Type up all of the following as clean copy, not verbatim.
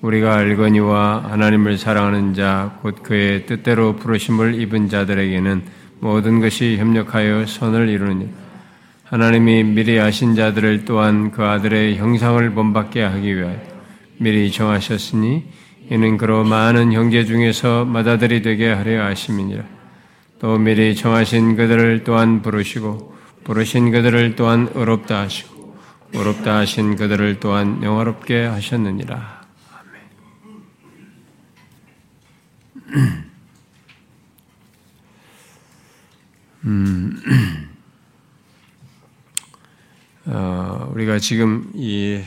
우리가 알거니와 하나님을 사랑하는 자, 곧 그의 뜻대로 부르심을 입은 자들에게는 모든 것이 협력하여 선을 이루느니라. 하나님이 미리 아신 자들을 또한 그 아들의 형상을 본받게 하기 위하여 미리 정하셨으니 이는 그로 많은 형제 중에서 맏아들이 되게 하려 하심이니라. 또 미리 정하신 그들을 또한 부르시고 부르신 그들을 또한 의롭다 하시고 의롭다 하신 그들을 또한 영화롭게 하셨느니라. 우리가 지금 이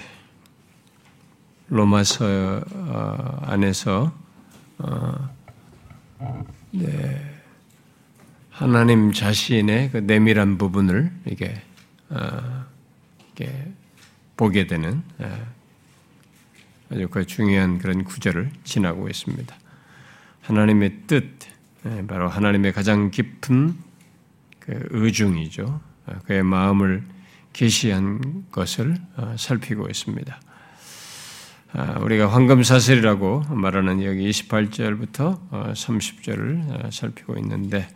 로마서 안에서 하나님 자신의 그 내밀한 부분을 이렇게 보게 되는 아주 그 중요한 그런 구절을 지나고 있습니다. 하나님의 뜻, 바로 하나님의 가장 깊은 그 의중이죠. 그의 마음을 계시한 것을 살피고 있습니다. 우리가 황금사슬이라고 말하는 여기 28절부터 30절을 살피고 있는데,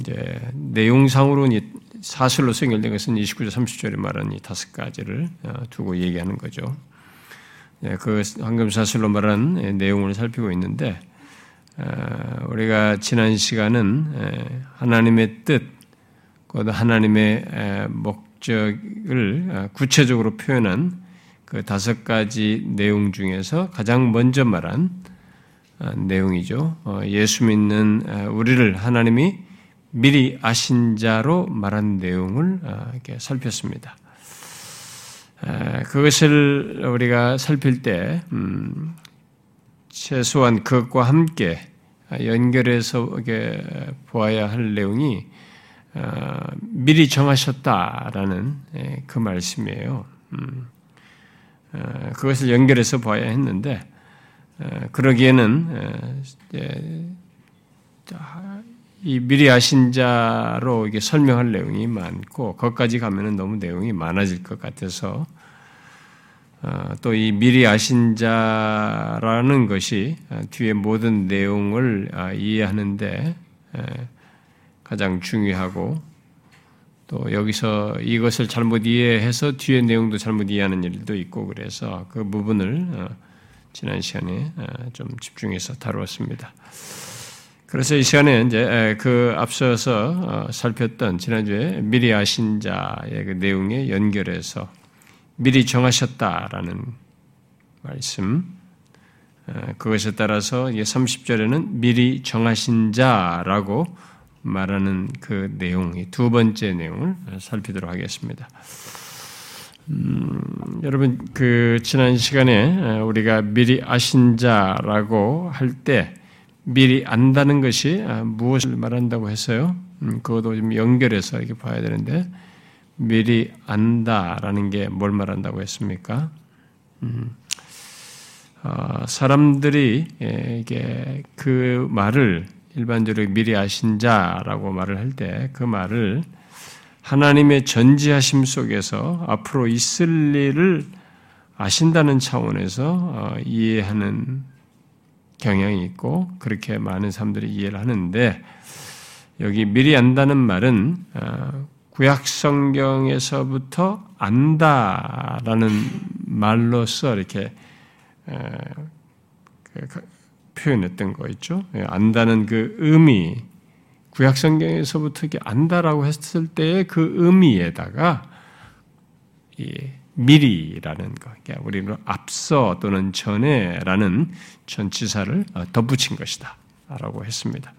이제 내용상으로는 사슬로 생겨된 것은 29절, 30절에 말하는 이 다섯 가지를 두고 얘기하는 거죠. 그 황금사슬로 말하는 내용을 살피고 있는데, 우리가 지난 시간은 하나님의 뜻, 곧 하나님의 목적을 구체적으로 표현한 그 다섯 가지 내용 중에서 가장 먼저 말한 내용이죠. 예수 믿는 우리를 하나님이 미리 아신 자로 말한 내용을 이렇게 살폈습니다. 그것을 우리가 살필 때 최소한 그것과 함께 연결해서 이렇게 보아야 할 내용이 미리 정하셨다라는 그 말씀이에요. 그것을 연결해서 보아야 했는데 그러기에는 이 미리 아신 자로 이게 설명할 내용이 많고 거기까지 가면은 너무 내용이 많아질 것 같아서 또 이 미리 아신 자라는 것이 뒤에 모든 내용을 이해하는데 가장 중요하고 또 여기서 이것을 잘못 이해해서 뒤에 내용도 잘못 이해하는 일도 있고 그래서 그 부분을 지난 시간에 좀 집중해서 다루었습니다. 그래서 이 시간에 이제 그 앞서서 살폈던 지난주에 미리 아신 자의 그 내용에 연결해서 미리 정하셨다라는 말씀, 그것에 따라서 30절에는 미리 정하신 자라고 말하는 그 내용이 두 번째 내용을 살피도록 하겠습니다. 여러분, 그 지난 시간에 우리가 미리 아신 자라고 할 때 미리 안다는 것이 무엇을 말한다고 했어요? 그것도 좀 연결해서 이렇게 봐야 되는데 미리 안다라는 게 뭘 말한다고 했습니까? 사람들이 이게 그 말을 일반적으로 미리 아신 자라고 말을 할 때 그 말을 하나님의 전지하심 속에서 앞으로 있을 일을 아신다는 차원에서 이해하는 경향이 있고 그렇게 많은 사람들이 이해를 하는데 여기 미리 안다는 말은 구약 성경에서부터 안다라는 말로서 이렇게 표현했던 거 있죠. 안다는 그 의미, 구약 성경에서부터 이렇게 안다라고 했을 때의 그 의미에다가 이 미리라는 것, 그러니까 우리는 앞서 또는 전에라는 전치사를 덧붙인 것이다 라고 했습니다.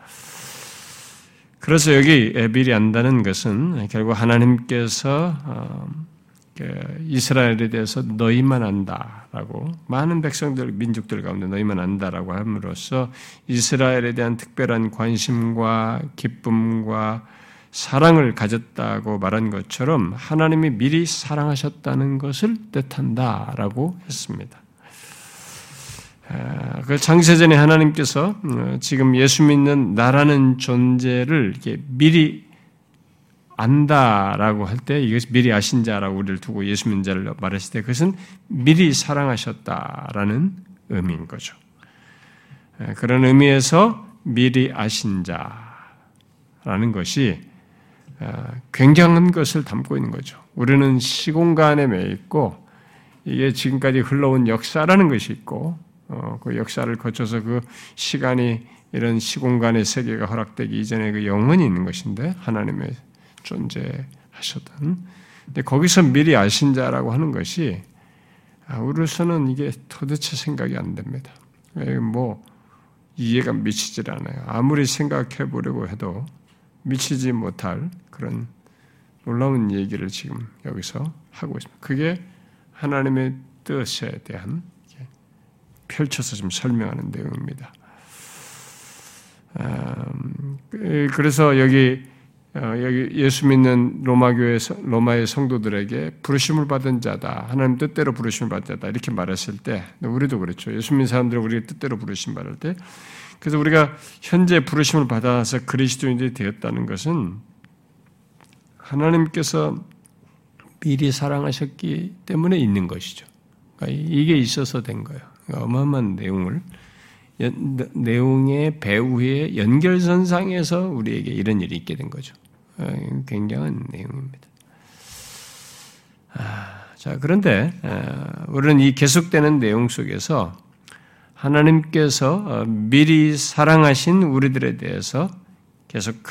그래서 여기 미리 안다는 것은 결국 하나님께서 이스라엘에 대해서 너희만 안다라고 많은 백성들, 민족들 가운데 너희만 안다라고 함으로써 이스라엘에 대한 특별한 관심과 기쁨과 사랑을 가졌다고 말한 것처럼 하나님이 미리 사랑하셨다는 것을 뜻한다라고 했습니다. 그 창세전에 하나님께서 지금 예수 믿는 나라는 존재를 이렇게 미리 안다라고 할 때 이것이 미리 아신 자라고 우리를 두고 예수 믿는 자를 말했을 때 그것은 미리 사랑하셨다라는 의미인 거죠. 그런 의미에서 미리 아신 자라는 것이 굉장한 것을 담고 있는 거죠. 우리는 시공간에 매여 있고 이게 지금까지 흘러온 역사라는 것이 있고 그 역사를 거쳐서 그 시간이 이런 시공간의 세계가 허락되기 이전에 그 영혼이 있는 것인데 하나님의 존재하셨던. 근데 거기서 미리 아신 자라고 하는 것이 우리로서는 이게 도대체 생각이 안 됩니다. 뭐 이해가 미치질 않아요. 아무리 생각해 보려고 해도 미치지 못할 그런 놀라운 얘기를 지금 여기서 하고 있습니다. 그게 하나님의 뜻에 대한 펼쳐서 지금 설명하는 내용입니다. 그래서 여기 예수 믿는 로마의 성도들에게 부르심을 받은 자다. 하나님 뜻대로 부르심을 받은 자다. 이렇게 말했을 때, 우리도 그렇죠. 예수 믿는 사람들은 우리의 뜻대로 부르심을 받을 때, 그래서 우리가 현재 부르심을 받아서 그리스도인들이 되었다는 것은 하나님께서 미리 사랑하셨기 때문에 있는 것이죠. 그러니까 이게 있어서 된 거예요. 그러니까 어마어마한 내용의 배후의 연결선상에서 우리에게 이런 일이 있게 된 거죠. 굉장한 내용입니다. 자, 그런데 우리는 이 계속되는 내용 속에서 하나님께서 미리 사랑하신 우리들에 대해서 계속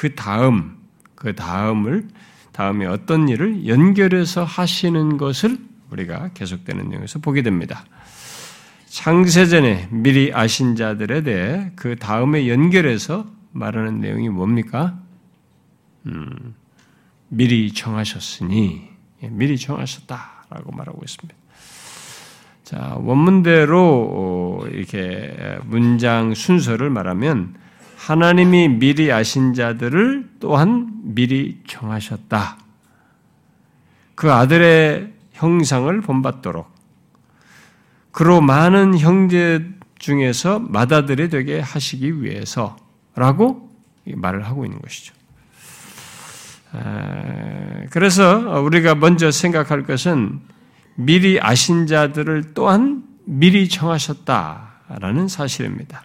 다음에 어떤 일을 연결해서 하시는 것을 우리가 계속되는 내용에서 보게 됩니다. 창세전에 미리 아신 자들에 대해 그 다음에 연결해서 말하는 내용이 뭡니까? 미리 정하셨으니, 미리 정하셨다라고 말하고 있습니다. 자, 원문대로 이렇게 문장 순서를 말하면 하나님이 미리 아신 자들을 또한 미리 정하셨다. 그 아들의 형상을 본받도록 그로 많은 형제 중에서 맏아들이 되게 하시기 위해서라고 말을 하고 있는 것이죠. 그래서 우리가 먼저 생각할 것은 미리 아신 자들을 또한 미리 정하셨다라는 사실입니다.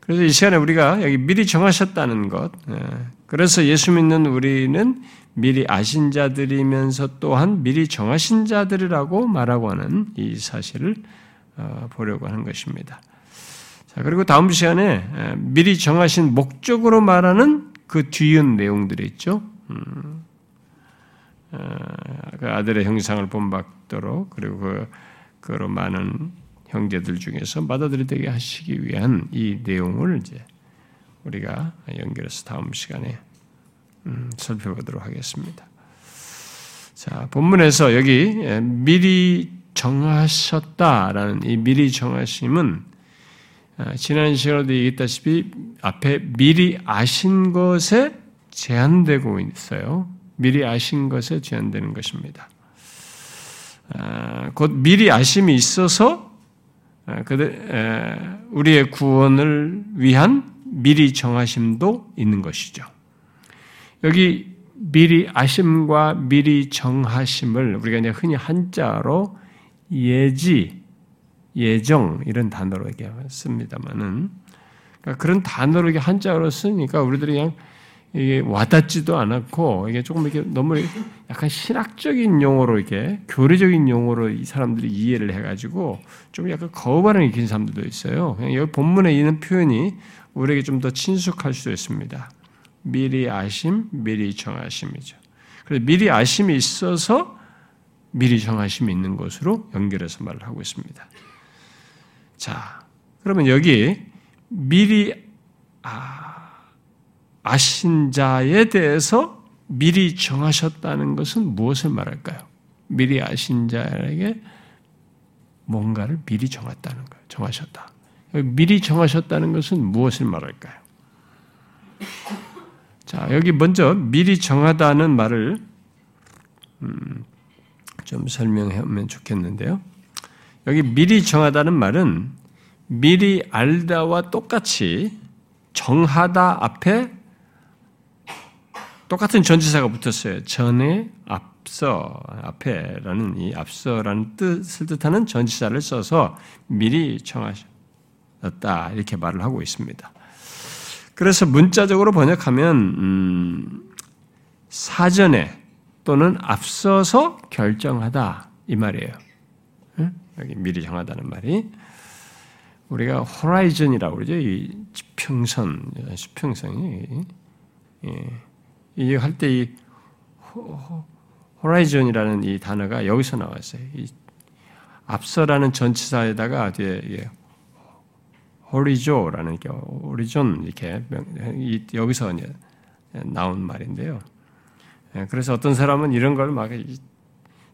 그래서 이 시간에 우리가 여기 미리 정하셨다는 것, 그래서 예수 믿는 우리는 미리 아신 자들이면서 또한 미리 정하신 자들이라고 말하고 하는 이 사실을 보려고 하는 것입니다. 자, 그리고 다음 시간에 미리 정하신 목적으로 말하는 그 뒤은 내용들이 있죠. 그 아들의 형상을 본받도록 그리고 그로 많은 형제들 중에서 맏아들이 되게 하시기 위한 이 내용을 이제 우리가 연결해서 다음 시간에 살펴보도록 하겠습니다. 자, 본문에서 여기 미리 정하셨다라는 이 미리 정하심은 지난 시간에도 얘기했다시피 앞에 미리 아신 것에 제한되고 있어요. 미리 아신 것에 제한되는 것입니다. 곧 미리 아심이 있어서 우리의 구원을 위한 미리 정하심도 있는 것이죠. 여기 미리 아심과 미리 정하심을 우리가 이제 흔히 한자로 예지, 예정 이런 단어로 이렇게 씁니다만은 그러니까 그런 단어로 이게 한자로 쓰니까 우리들이 그냥 이게 와닿지도 않았고 이게 조금 이렇게 너무 약간 신학적인 용어로 이렇게 교리적인 용어로 이 사람들이 이해를 해가지고 좀 약간 거부반응이 있는 사람들도 있어요. 그냥 여기 본문에 있는 표현이 우리에게 좀 더 친숙할 수도 있습니다. 미리 아심, 미리 정하심이죠. 그래서 미리 아심이 있어서 미리 정하심이 있는 것으로 연결해서 말을 하고 있습니다. 자, 그러면 여기 미리 아신 자에 대해서 미리 정하셨다는 것은 무엇을 말할까요? 미리 아신 자에게 뭔가를 미리 정했다는 거예요. 정하셨다. 미리 정하셨다는 것은 무엇을 말할까요? 자, 여기 먼저 미리 정하다는 말을 좀 설명하면 좋겠는데요. 여기 미리 정하다는 말은 미리 알다와 똑같이 정하다 앞에 똑같은 전치사가 붙었어요. 전에, 앞서, 앞에라는 이 앞서라는 뜻을 뜻하는 전치사를 써서 미리 청하셨다 이렇게 말을 하고 있습니다. 그래서 문자적으로 번역하면 사전에 또는 앞서서 결정하다 이 말이에요. 여기 미리 정하다는 말이 우리가 호라이즌이라고 그러죠. 이 지평선, 수평선이 이게 할 때 이 호라이즌이라는 이 단어가 여기서 나왔어요. 이 앞서라는 전치사에다가 뒤에 호리조라는 게 오리존 이렇게 여기서 이제 나온 말인데요. 그래서 어떤 사람은 이런 걸 막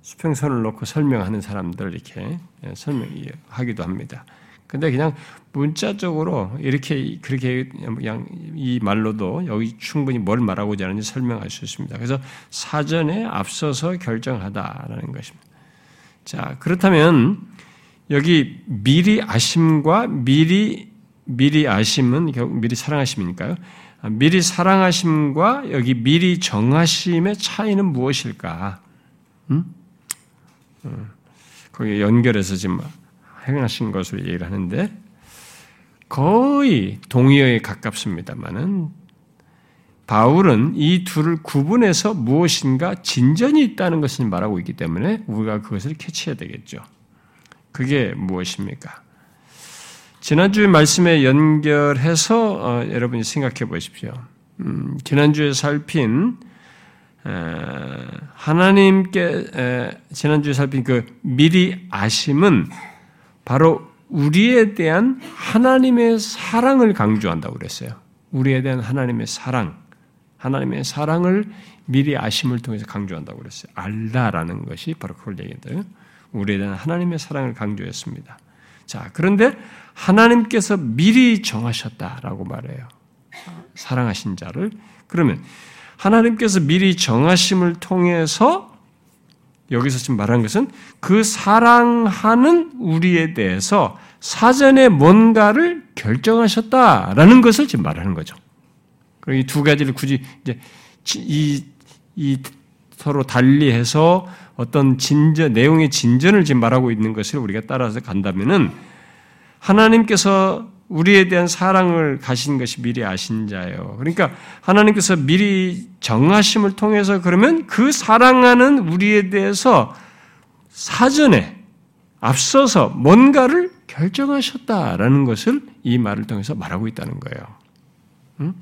수평선을 놓고 설명하는 사람들 이렇게 설명하기도 합니다. 근데 그냥 문자적으로 이렇게, 그렇게, 그냥 이 말로도 여기 충분히 뭘 말하고자 하는지 설명할 수 있습니다. 그래서 사전에 앞서서 결정하다라는 것입니다. 자, 그렇다면 여기 미리 아심과 미리 아심은 결국 미리 사랑하심이니까요. 미리 사랑하심과 여기 미리 정하심의 차이는 무엇일까? 거기에 연결해서 지금 행하신 것을 얘기를 하는데 거의 동의어에 가깝습니다만은 바울은 이 둘을 구분해서 무엇인가 진전이 있다는 것을 말하고 있기 때문에 우리가 그것을 캐치해야 되겠죠. 그게 무엇입니까? 지난주의 말씀에 연결해서 여러분이 생각해 보십시오. 지난주에 살핀 하나님께 지난주에 살핀 그 미리 아심은 바로 우리에 대한 하나님의 사랑을 강조한다고 그랬어요. 우리에 대한 하나님의 사랑, 하나님의 사랑을 미리 아심을 통해서 강조한다고 그랬어요. 알다라는 것이 바로 그걸 얘기했어요. 우리에 대한 하나님의 사랑을 강조했습니다. 자, 그런데 하나님께서 미리 정하셨다라고 말해요. 사랑하신 자를. 그러면 하나님께서 미리 정하심을 통해서 여기서 지금 말한 것은 그 사랑하는 우리에 대해서 사전에 뭔가를 결정하셨다라는 것을 지금 말하는 거죠. 그럼 이 두 가지를 굳이 이제 서로 달리해서 어떤 내용의 진전을 지금 말하고 있는 것을 우리가 따라서 간다면은 하나님께서 우리에 대한 사랑을 가신 것이 미리 아신 자예요. 그러니까 하나님께서 미리 정하심을 통해서 그러면 그 사랑하는 우리에 대해서 사전에 앞서서 뭔가를 결정하셨다라는 것을 이 말을 통해서 말하고 있다는 거예요.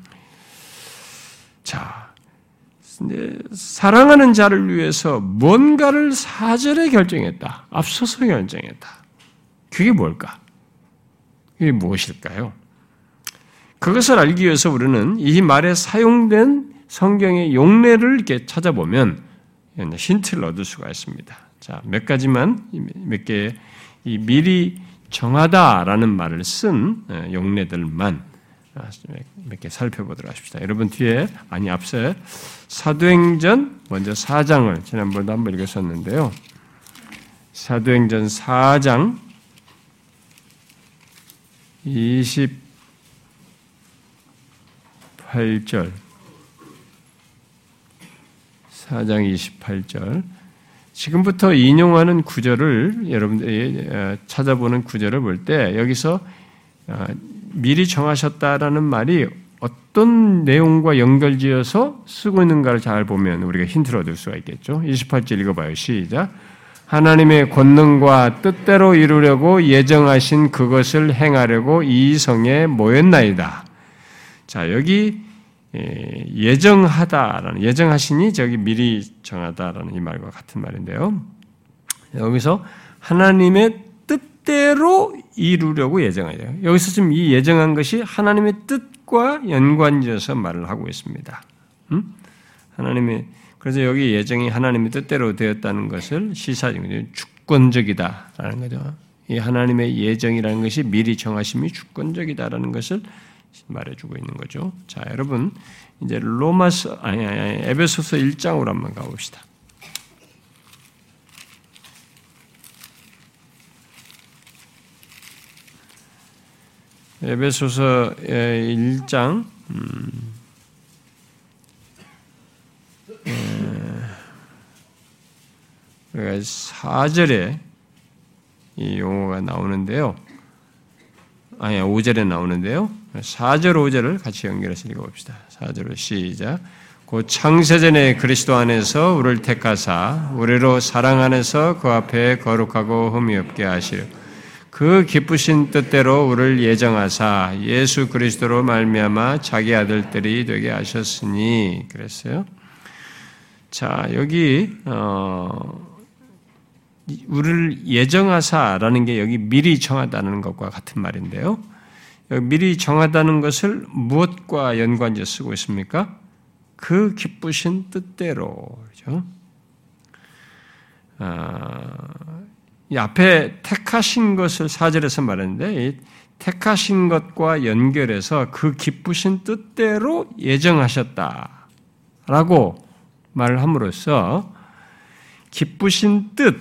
자, 사랑하는 자를 위해서 뭔가를 사전에 결정했다. 앞서서 결정했다. 그게 뭘까? 이게 무엇일까요? 그것을 알기 위해서 우리는 이 말에 사용된 성경의 용례를 이렇게 찾아보면 힌트를 얻을 수가 있습니다. 자, 몇 가지만, 몇 개의 이 미리 정하다라는 말을 쓴 용례들만 몇 개 살펴보도록 합시다. 여러분 뒤에, 앞서 사도행전 먼저 4장을 지난번에도 한번 읽었었는데요. 사도행전 4장 28절 4장 28절 지금부터 인용하는 구절을 여러분들이 찾아보는 구절을 볼 때 여기서 미리 정하셨다라는 말이 어떤 내용과 연결지어서 쓰고 있는가를 잘 보면 우리가 힌트를 얻을 수가 있겠죠. 28절 읽어봐요. 시작. 하나님의 권능과 뜻대로 이루려고 예정하신 그것을 행하려고 이 성에 모였나이다. 자, 여기 예정하다라는 예정하시니 저기 미리 정하다라는 이 말과 같은 말인데요. 여기서 하나님의 뜻대로 이루려고 예정하죠. 여기서 지금 이 예정한 것이 하나님의 뜻과 연관지어서 말을 하고 있습니다. 하나님의 그래서 여기 예정이 하나님의 뜻대로 되었다는 것을 시사하는 거죠. 주권적이다라는 거죠. 이 하나님의 예정이라는 것이 미리 정하심이 주권적이다라는 것을 말해주고 있는 거죠. 자, 여러분 이제 에베소서 1장으로 한번 가봅시다. 에베소서 1장 4절에 이 용어가 나오는데요. 5절에 나오는데요. 4절, 5절을 같이 연결해서 읽어봅시다. 4절로 시작. 곧 창세전에 그리스도 안에서 우리를 택하사 우리로 사랑 안에서 그 앞에 거룩하고 흠이 없게 하시려 그 기쁘신 뜻대로 우리를 예정하사 예수 그리스도로 말미암아 자기 아들들이 되게 하셨으니 그랬어요. 자, 여기 우리를 예정하사라는 게 여기 미리 정하다는 것과 같은 말인데요. 여기 미리 정하다는 것을 무엇과 연관지어 쓰고 있습니까? 그 기쁘신 뜻대로, 그렇죠? 이 앞에 택하신 것을 4절에서 말했는데 이 택하신 것과 연결해서 그 기쁘신 뜻대로 예정하셨다라고 말을 함으로써 기쁘신 뜻,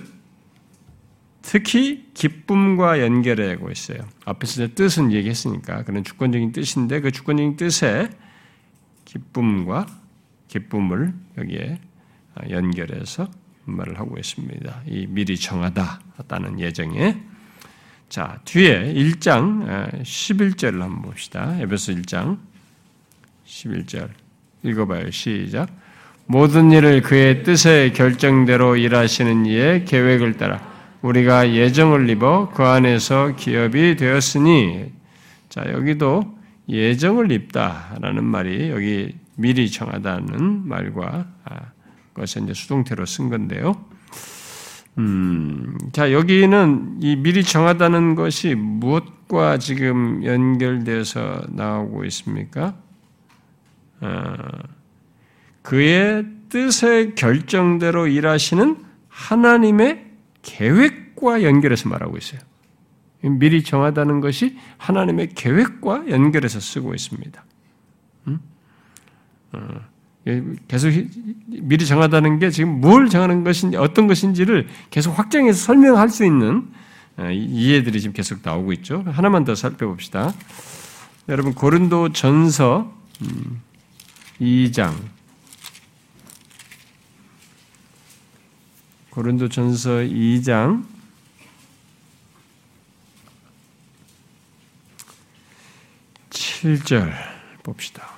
특히 기쁨과 연결하고 있어요. 앞에서 뜻은 얘기했으니까 그런 주권적인 뜻인데 그 주권적인 뜻에 기쁨과 기쁨을 여기에 연결해서 말을 하고 있습니다. 이 미리 정하다라는 예정에. 자, 뒤에 1장 11절을 한번 봅시다. 에베소 1장 11절 읽어봐요. 시작. 모든 일을 그의 뜻의 결정대로 일하시는 이의 계획을 따라 우리가 예정을 입어 그 안에서 기업이 되었으니. 자, 여기도 예정을 입다라는 말이 여기 미리 정하다는 말과 것을 이제 수동태로 쓴 건데요. 자, 여기는 이 미리 정하다는 것이 무엇과 지금 연결돼서 나오고 있습니까? 그의 뜻의 결정대로 일하시는 하나님의 계획과 연결해서 말하고 있어요. 미리 정하다는 것이 하나님의 계획과 연결해서 쓰고 있습니다. 계속 미리 정하다는 게 지금 뭘 정하는 것인지 어떤 것인지를 계속 확장해서 설명할 수 있는 이해들이 지금 계속 나오고 있죠. 하나만 더 살펴봅시다. 여러분 고린도 전서 2장 고린도 전서 2장 7절 봅시다.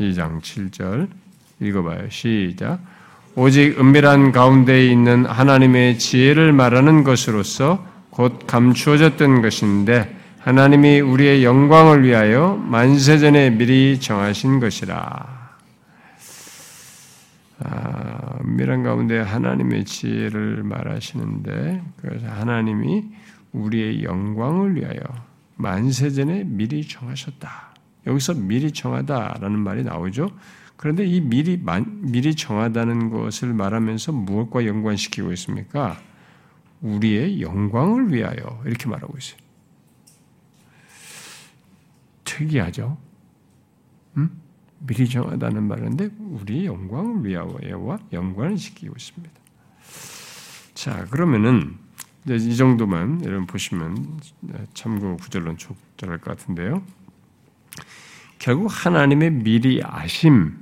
2장 7절 읽어봐요. 시작. 오직 은밀한 가운데에 있는 하나님의 지혜를 말하는 것으로서 곧 감추어졌던 것인데 하나님이 우리의 영광을 위하여 만세전에 미리 정하신 것이라. 은밀한 가운데 하나님의 지혜를 말하시는데 그래서 하나님이 우리의 영광을 위하여 만세전에 미리 정하셨다. 여기서 미리 정하다라는 말이 나오죠. 그런데 이 미리 정하다는 것을 말하면서 무엇과 연관시키고 있습니까? 우리의 영광을 위하여 이렇게 말하고 있어요. 특이하죠? 미리 정하다는 말인데 우리의 영광을 위하여와 연관을 시키고 있습니다. 자, 그러면은 이제 이 정도만 여러분 보시면 참고 구절론 적절할 것 같은데요. 결국 하나님의 미리 아심,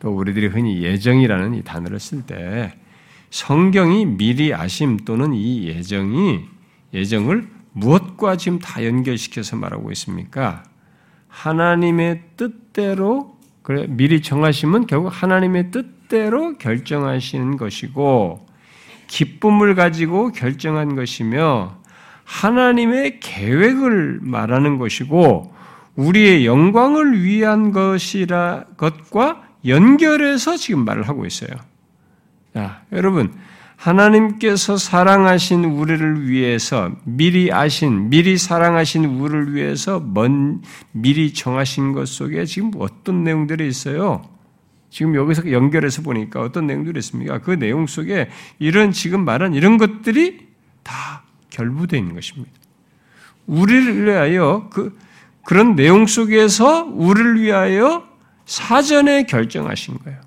또 우리들이 흔히 예정이라는 이 단어를 쓸 때 성경이 미리 아심 또는 이 예정을 무엇과 지금 다 연결시켜서 말하고 있습니까? 하나님의 뜻대로, 미리 정하심은 결국 하나님의 뜻대로 결정하시는 것이고 기쁨을 가지고 결정한 것이며 하나님의 계획을 말하는 것이고 우리의 영광을 위한 것과 연결해서 지금 말을 하고 있어요. 자, 여러분, 하나님께서 사랑하신 우리를 위해서 미리 사랑하신 우리를 위해서 미리 정하신 것 속에 지금 어떤 내용들이 있어요? 지금 여기서 연결해서 보니까 어떤 내용들이 있습니까? 그 내용 속에 지금 말한 이런 것들이 다 결부되어 있는 것입니다. 우리를 위하여 그런 내용 속에서 우리를 위하여 사전에 결정하신 거예요.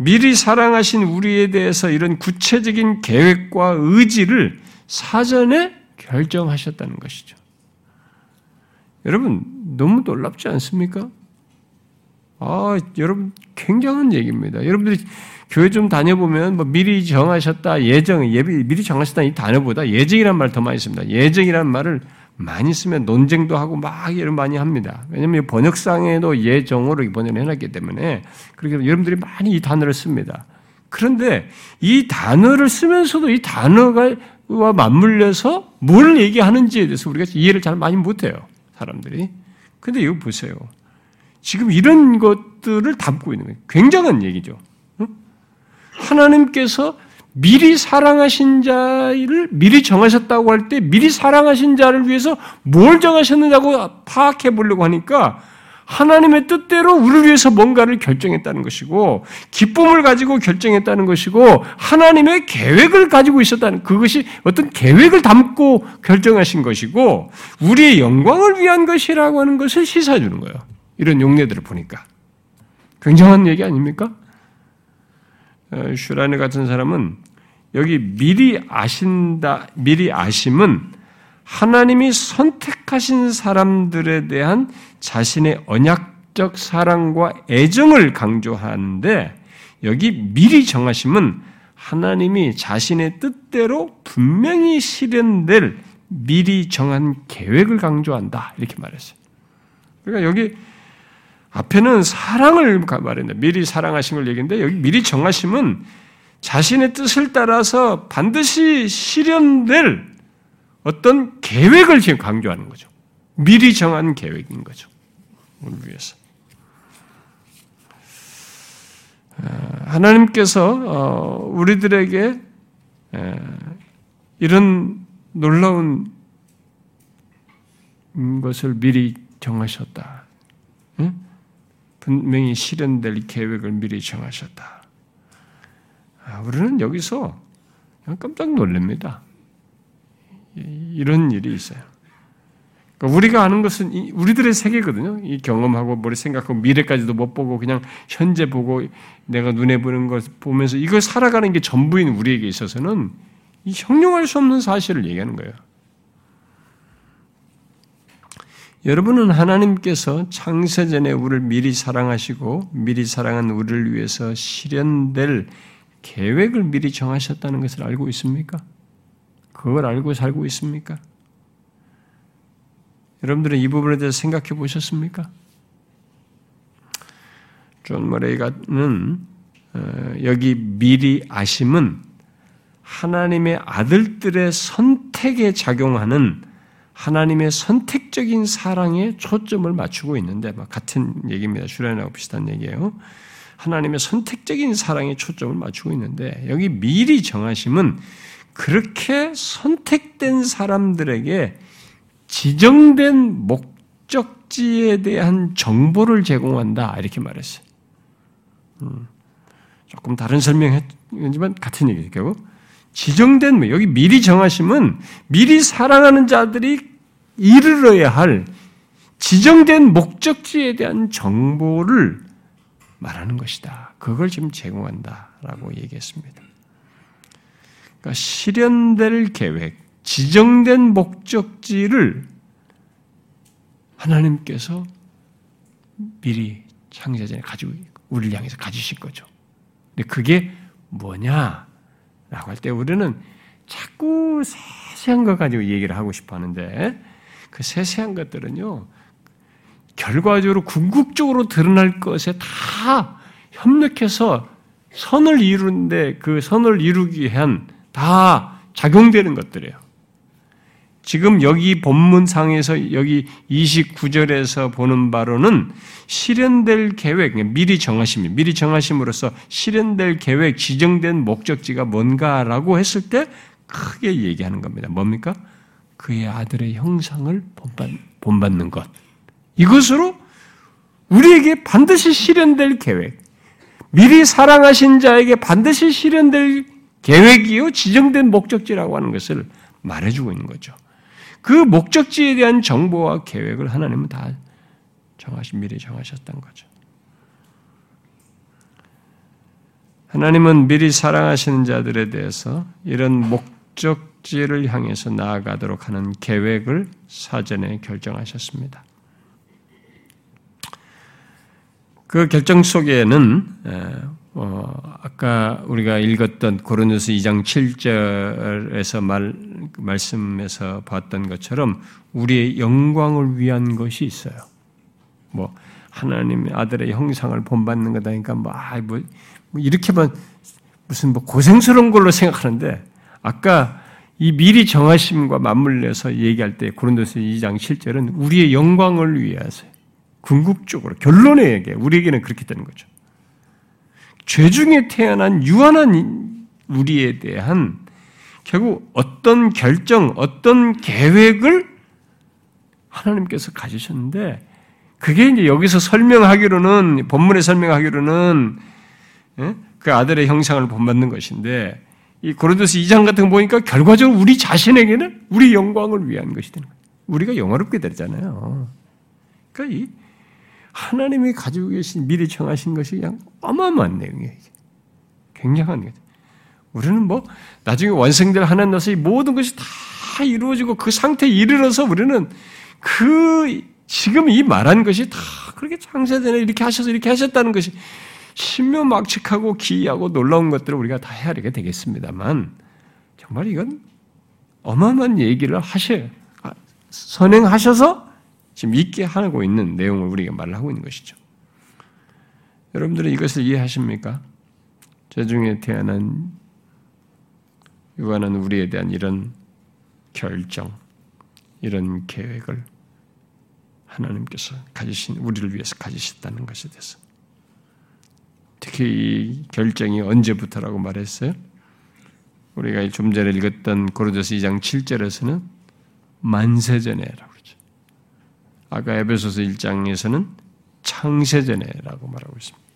미리 사랑하신 우리에 대해서 이런 구체적인 계획과 의지를 사전에 결정하셨다는 것이죠. 여러분, 너무 놀랍지 않습니까? 여러분, 굉장한 얘기입니다. 여러분들이 교회 좀 다녀보면 뭐 미리 정하셨다, 예정, 예비, 미리 정하셨다 이 단어보다 예정이란 말 더 많이 씁니다. 예정이란 말을 많이 쓰면 논쟁도 하고 막 이런 많이 합니다. 왜냐하면 번역상에도 예정으로 번역을 해놨기 때문에 그렇게 여러분들이 많이 이 단어를 씁니다. 그런데 이 단어를 쓰면서도 이 단어와 맞물려서 뭘 얘기하는지에 대해서 우리가 이해를 잘 많이 못해요, 사람들이. 근데 이거 보세요. 지금 이런 것들을 담고 있는 거예요. 굉장한 얘기죠. 하나님께서 미리 사랑하신 자를 미리 정하셨다고 할 때 미리 사랑하신 자를 위해서 뭘 정하셨느냐고 파악해 보려고 하니까 하나님의 뜻대로 우리를 위해서 뭔가를 결정했다는 것이고 기쁨을 가지고 결정했다는 것이고 하나님의 계획을 가지고 있었다는 그것이 어떤 계획을 담고 결정하신 것이고 우리의 영광을 위한 것이라고 하는 것을 시사해 주는 거예요. 이런 용례들을 보니까. 굉장한 얘기 아닙니까? 슈라네 같은 사람은 여기 미리 아신다, 미리 아심은 하나님이 선택하신 사람들에 대한 자신의 언약적 사랑과 애정을 강조하는데 여기 미리 정하심은 하나님이 자신의 뜻대로 분명히 실현될 미리 정한 계획을 강조한다. 이렇게 말했어요. 그러니까 여기 앞에는 사랑을 말했는데 미리 사랑하신 걸 얘기인데 여기 미리 정하심은 자신의 뜻을 따라서 반드시 실현될 어떤 계획을 지금 강조하는 거죠. 미리 정한 계획인 거죠. 우리를 위해서. 하나님께서 우리들에게 이런 놀라운 것을 미리 정하셨다. 분명히 실현될 계획을 미리 정하셨다. 우리는 여기서 깜짝 놀랍니다. 이런 일이 있어요. 그러니까 우리가 아는 것은 우리들의 세계거든요. 이 경험하고 머리 생각하고 미래까지도 못 보고 그냥 현재 보고 내가 눈에 보는 것 보면서 이걸 살아가는 게 전부인 우리에게 있어서는 이 형용할 수 없는 사실을 얘기하는 거예요. 여러분은 하나님께서 창세전에 우리를 미리 사랑하시고 미리 사랑한 우리를 위해서 실현될 계획을 미리 정하셨다는 것을 알고 있습니까? 그걸 알고 살고 있습니까? 여러분들은 이 부분에 대해서 생각해 보셨습니까? 존 머레이가는 여기 미리 아심은 하나님의 아들들의 선택에 작용하는 하나님의 선택적인 사랑에 초점을 맞추고 있는데 같은 얘기입니다. 슈라인하고 비슷한 얘기예요. 하나님의 선택적인 사랑에 초점을 맞추고 있는데 여기 미리 정하심은 그렇게 선택된 사람들에게 지정된 목적지에 대한 정보를 제공한다. 이렇게 말했어요. 조금 다른 설명이지만 같은 얘기죠. 결국. 지정된, 여기 미리 정하심은 미리 사랑하는 자들이 이르러야 할 지정된 목적지에 대한 정보를 말하는 것이다. 그걸 지금 제공한다라고 얘기했습니다. 그러니까 실현될 계획, 지정된 목적지를 하나님께서 미리 창세전에 가지고, 우리를 향해서 가지신 거죠. 근데 그게 뭐냐? 라고 할 때 우리는 자꾸 세세한 것 가지고 얘기를 하고 싶어 하는데 그 세세한 것들은요, 결과적으로 궁극적으로 드러날 것에 다 협력해서 선을 이루는데 그 선을 이루기 위한 다 작용되는 것들이에요. 지금 여기 본문상에서 여기 29절에서 보는 바로는 실현될 계획, 미리 정하심, 미리 정하심으로써 실현될 계획, 지정된 목적지가 뭔가라고 했을 때 크게 얘기하는 겁니다. 뭡니까? 그의 아들의 형상을 본받는 것. 이것으로 우리에게 반드시 실현될 계획, 미리 사랑하신 자에게 반드시 실현될 계획이요, 지정된 목적지라고 하는 것을 말해주고 있는 거죠. 그 목적지에 대한 정보와 계획을 하나님은 다 미리 정하셨다는 거죠. 하나님은 미리 사랑하시는 자들에 대해서 이런 목적지를 향해서 나아가도록 하는 계획을 사전에 결정하셨습니다. 그 결정 속에는 아까 우리가 읽었던 고린도서 2장 7절에서 말씀에서 봤던 것처럼 우리의 영광을 위한 것이 있어요. 뭐 하나님의 아들의 형상을 본받는 거다 그러니까 이렇게만 무슨 고생스러운 걸로 생각하는데 아까 이 미리 정하심과 맞물려서 얘기할 때 고린도서 2장 7절은 우리의 영광을 위해서 궁극적으로 결론에 얘기해 우리에게는 그렇게 되는 거죠. 죄 중에 태어난 유한한 우리에 대한 결국 어떤 결정, 어떤 계획을 하나님께서 가지셨는데 그게 이제 여기서 설명하기로는 본문에 설명하기로는 그 아들의 형상을 본받는 것인데 이 고린도서 2장 같은 거 보니까 결과적으로 우리 자신에게는 우리 영광을 위한 것이 되는 거예요. 우리가 영화롭게 되잖아요. 그러니까 이 하나님이 가지고 계신 미리 정하신 것이 그냥 어마어마한 내용이에요. 굉장한 거죠. 우리는 나중에 완성될 하나님 나라에서 이 모든 것이 다 이루어지고 그 상태에 이르러서 우리는 지금 이 말한 것이 다 그렇게 창세전에 이렇게 하셔서 이렇게 하셨다는 것이 신묘막측하고 기이하고 놀라운 것들을 우리가 다 헤아리게 되겠습니다만 정말 이건 어마어마한 얘기를 선행하셔서 지금 있게 하고 있는 내용을 우리가 말을 하고 있는 것이죠. 여러분들은 이것을 이해하십니까? 죄중에 태어난 유한한 우리에 대한 이런 결정, 이런 계획을 하나님께서 우리를 위해서 가지셨다는 것에 대해서. 특히 이 결정이 언제부터라고 말했어요? 우리가 좀 전에 읽었던 고린도서 2장 7절에서는 만세전에라고 그러죠. 아까 에베소서 1장에서는 창세전에라고 말하고 있습니다.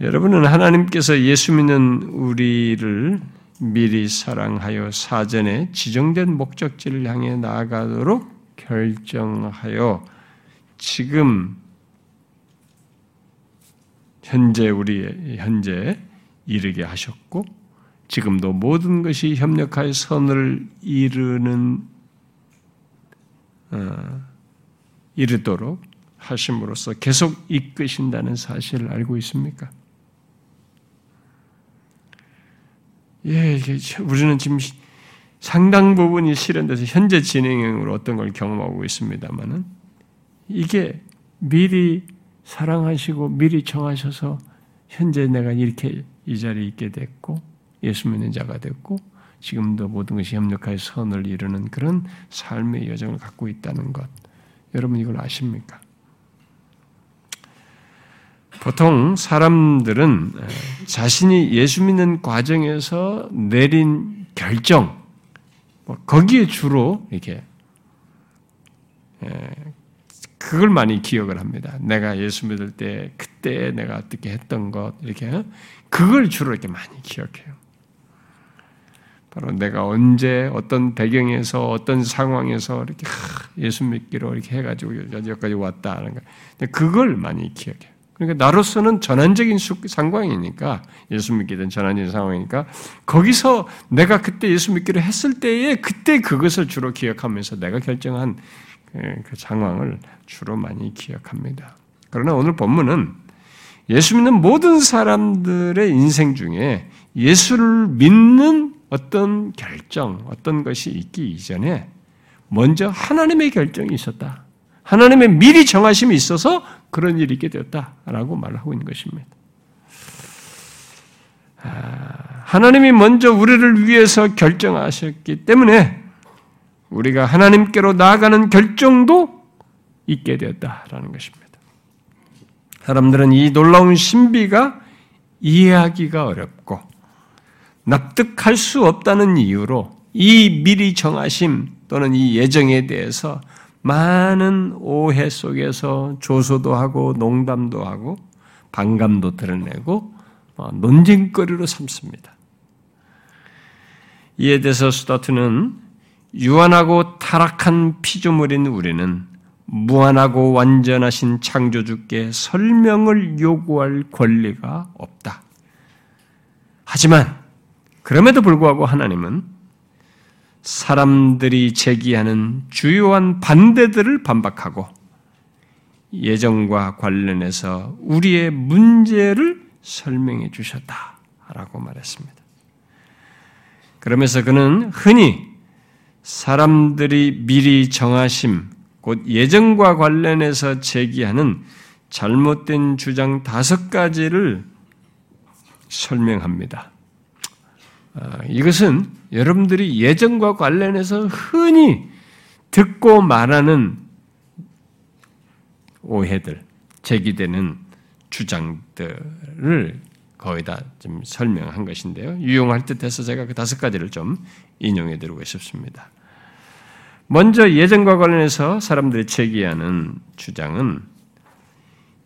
여러분은 하나님께서 예수 믿는 우리를 미리 사랑하여 사전에 지정된 목적지를 향해 나아가도록 결정하여 지금 현재 우리의 현재에 이르게 하셨고 지금도 모든 것이 협력하여 선을 이루는 이르도록 하심으로써 계속 이끄신다는 사실을 알고 있습니까? 예, 우리는 지금 상당 부분이 실현돼서 현재 진행형으로 어떤 걸 경험하고 있습니다만은 이게 미리 사랑하시고 미리 정하셔서 현재 내가 이렇게 이 자리에 있게 됐고 예수 믿는 자가 됐고 지금도 모든 것이 협력하여 선을 이루는 그런 삶의 여정을 갖고 있다는 것. 여러분 이걸 아십니까? 보통 사람들은 자신이 예수 믿는 과정에서 내린 결정, 거기에 주로 이렇게 그걸 많이 기억을 합니다. 내가 예수 믿을 때 그때 내가 어떻게 했던 것 이렇게 그걸 주로 이렇게 많이 기억해요. 바로 내가 언제 어떤 배경에서 어떤 상황에서 이렇게 예수 믿기로 이렇게 해가지고 여기까지 왔다 하는 거. 근데 그걸 많이 기억해요. 그러니까 나로서는 전환적인 상황이니까 예수 믿게 된 전환적인 상황이니까 거기서 내가 그때 예수 믿기로 했을 때에 그때 그것을 주로 기억하면서 내가 결정한 그 상황을 주로 많이 기억합니다. 그러나 오늘 본문은 예수 믿는 모든 사람들의 인생 중에 예수를 믿는 어떤 결정, 어떤 것이 있기 이전에 먼저 하나님의 결정이 있었다. 하나님의 미리 정하심이 있어서 그런 일이 있게 되었다라고 말하고 있는 것입니다. 하나님이 먼저 우리를 위해서 결정하셨기 때문에 우리가 하나님께로 나아가는 결정도 있게 되었다라는 것입니다. 사람들은 이 놀라운 신비가 이해하기가 어렵고 납득할 수 없다는 이유로 이 미리 정하심 또는 이 예정에 대해서 많은 오해 속에서 조소도 하고 농담도 하고 반감도 드러내고 논쟁거리로 삼습니다. 이에 대해서 스타트는 유한하고 타락한 피조물인 우리는 무한하고 완전하신 창조주께 설명을 요구할 권리가 없다. 하지만 그럼에도 불구하고 하나님은 사람들이 제기하는 주요한 반대들을 반박하고 예정과 관련해서 우리의 문제를 설명해 주셨다라고 말했습니다. 그러면서 그는 흔히 사람들이 미리 정하심, 곧 예정과 관련해서 제기하는 잘못된 주장 5가지를 설명합니다. 이것은 여러분들이 예정과 관련해서 흔히 듣고 말하는 오해들, 제기되는 주장들을 거의 다 좀 설명한 것인데요. 유용할 듯해서 제가 그 5가지를 좀 인용해드리고 싶습니다. 먼저 예정과 관련해서 사람들이 제기하는 주장은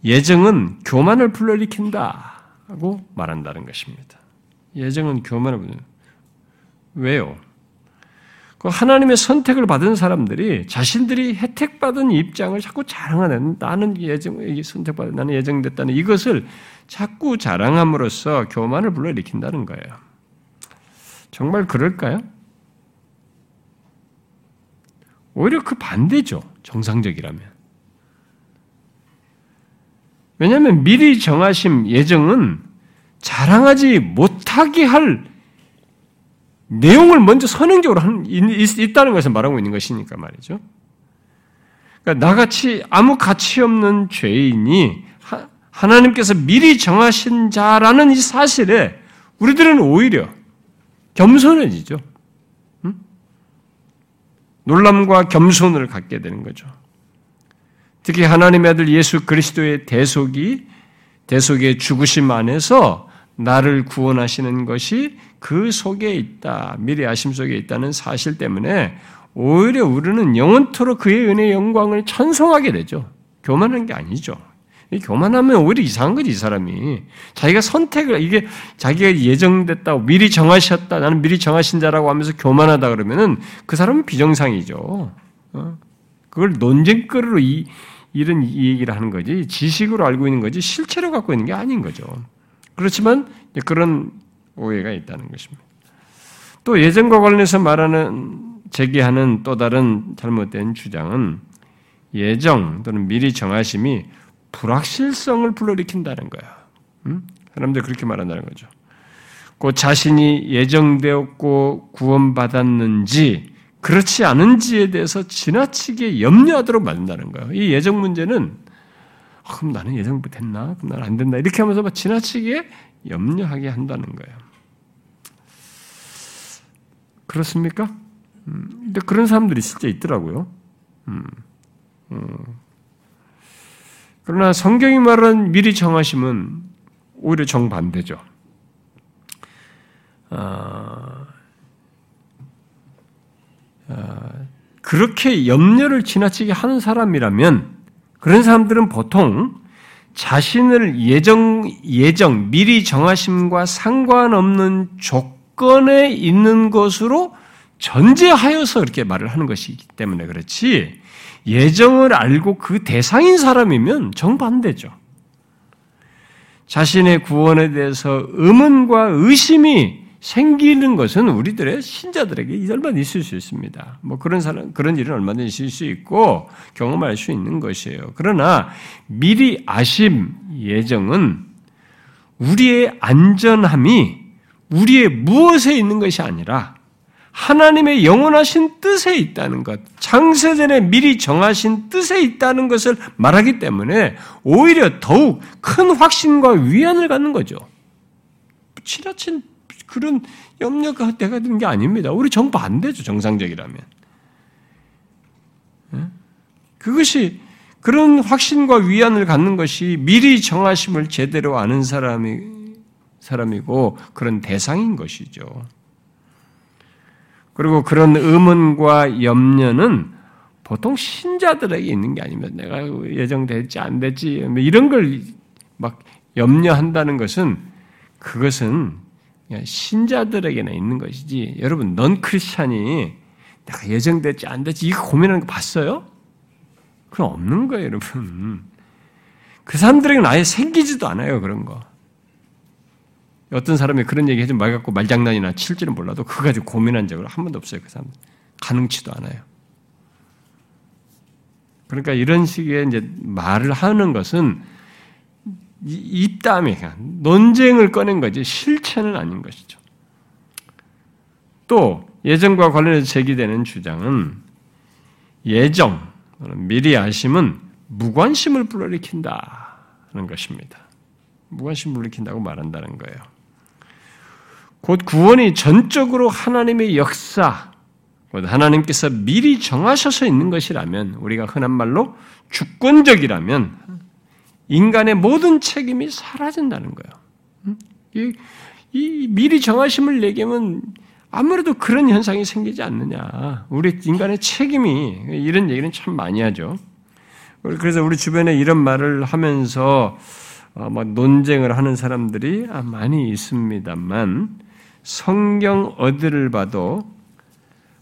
예정은 교만을 불러일으킨다고 말한다는 것입니다. 예정은 교만을 불러일으킨다. 왜요? 하나님의 선택을 받은 사람들이 자신들이 혜택받은 입장을 자꾸 자랑하는, 나는 예정, 선택받은, 나는 예정됐다는 이것을 자꾸 자랑함으로써 교만을 불러일으킨다는 거예요. 정말 그럴까요? 오히려 그 반대죠. 정상적이라면. 왜냐하면 미리 정하심 예정은 자랑하지 못하게 할 내용을 먼저 선행적으로 있다는 것을 말하고 있는 것이니까 말이죠. 그러니까 나같이 아무 가치 없는 죄인이 하나님께서 미리 정하신 자라는 이 사실에 우리들은 오히려 겸손해지죠. 응? 놀람과 겸손을 갖게 되는 거죠. 특히 하나님의 아들 예수 그리스도의 대속의 죽으심 안에서 나를 구원하시는 것이 그 속에 있다, 미리 아심 속에 있다는 사실 때문에 오히려 우리는 영원토록 그의 은혜의 영광을 찬송하게 되죠. 교만한 게 아니죠. 교만하면 오히려 이상한 거지, 이 사람이. 자기가 선택을, 이게 자기가 예정됐다고, 미리 정하셨다, 나는 미리 정하신 자라고 하면서 교만하다 그러면은 그 사람은 비정상이죠. 그걸 논쟁거리로 이런 이 얘기를 하는 거지, 지식으로 알고 있는 거지, 실체로 갖고 있는 게 아닌 거죠. 그렇지만 그런 오해가 있다는 것입니다. 또 예정과 관련해서 제기하는 또 다른 잘못된 주장은 예정 또는 미리 정하심이 불확실성을 불러일으킨다는 거예요. 사람들이 그렇게 말한다는 거죠. 곧 자신이 예정되었고 구원받았는지 그렇지 않은지에 대해서 지나치게 염려하도록 만든다는 거예요. 이 예정 문제는 그럼 나는 예정 됐나? 그럼 나는 안 된다. 이렇게 하면서 막 지나치게 염려하게 한다는 거예요. 그렇습니까? 근데 그런 사람들이 진짜 있더라고요. 그러나 성경이 말하는 미리 정하심은 오히려 정반대죠. 그렇게 염려를 지나치게 하는 사람이라면 그런 사람들은 보통 자신을 미리 정하심과 상관없는 조건에 있는 것으로 전제하여서 이렇게 말을 하는 것이기 때문에 그렇지, 예정을 알고 그 대상인 사람이면 정반대죠. 자신의 구원에 대해서 의문과 의심이 생기는 것은 우리들의 신자들에게 얼마나 있을 수 있습니다. 그런 일은 얼마든지 있을 수 있고 경험할 수 있는 것이에요. 그러나 미리 아심 예정은 우리의 안전함이 우리의 무엇에 있는 것이 아니라 하나님의 영원하신 뜻에 있다는 것, 창세전에 미리 정하신 뜻에 있다는 것을 말하기 때문에 오히려 더욱 큰 확신과 위안을 갖는 거죠. 지나친 그런 염려가 내가 드는 게 아닙니다. 우리 정반대죠, 정상적이라면. 그것이, 그런 확신과 위안을 갖는 것이 미리 정하심을 제대로 아는 사람이고 그런 대상인 것이죠. 그리고 그런 의문과 염려는 보통 신자들에게 있는 게 아닙니다. 내가 예정됐지, 안 됐지, 이런 걸 막 염려한다는 것은, 그것은 신자들에게나 있는 것이지, 여러분, 넌 크리스찬이 내가 예정됐지 안 됐지 이거 고민하는 거 봤어요? 그건 없는 거예요, 여러분. 그 사람들에게는 아예 생기지도 않아요, 그런 거. 어떤 사람이 그런 얘기 해주면 말 갖고 말장난이나 칠지는 몰라도 그거 가지고 고민한 적은 한 번도 없어요, 그 사람들. 가능치도 않아요. 그러니까 이런 식의 이제 말을 하는 것은 입담이 논쟁을 꺼낸 거지 실체는 아닌 것이죠. 또 예정과 관련해서 제기되는 주장은 예정, 미리 아심은 무관심을 불러일으킨다는 것입니다. 무관심을 불러일으킨다고 말한다는 거예요. 곧 구원이 전적으로 하나님의 역사, 하나님께서 미리 정하셔서 있는 것이라면, 우리가 흔한 말로 주권적이라면 인간의 모든 책임이 사라진다는 거예요. 이 미리 정하심을 얘기하면 아무래도 그런 현상이 생기지 않느냐. 우리 인간의 책임이, 이런 얘기는 참 많이 하죠. 그래서 우리 주변에 이런 말을 하면서 막 논쟁을 하는 사람들이 많이 있습니다만, 성경 어디를 봐도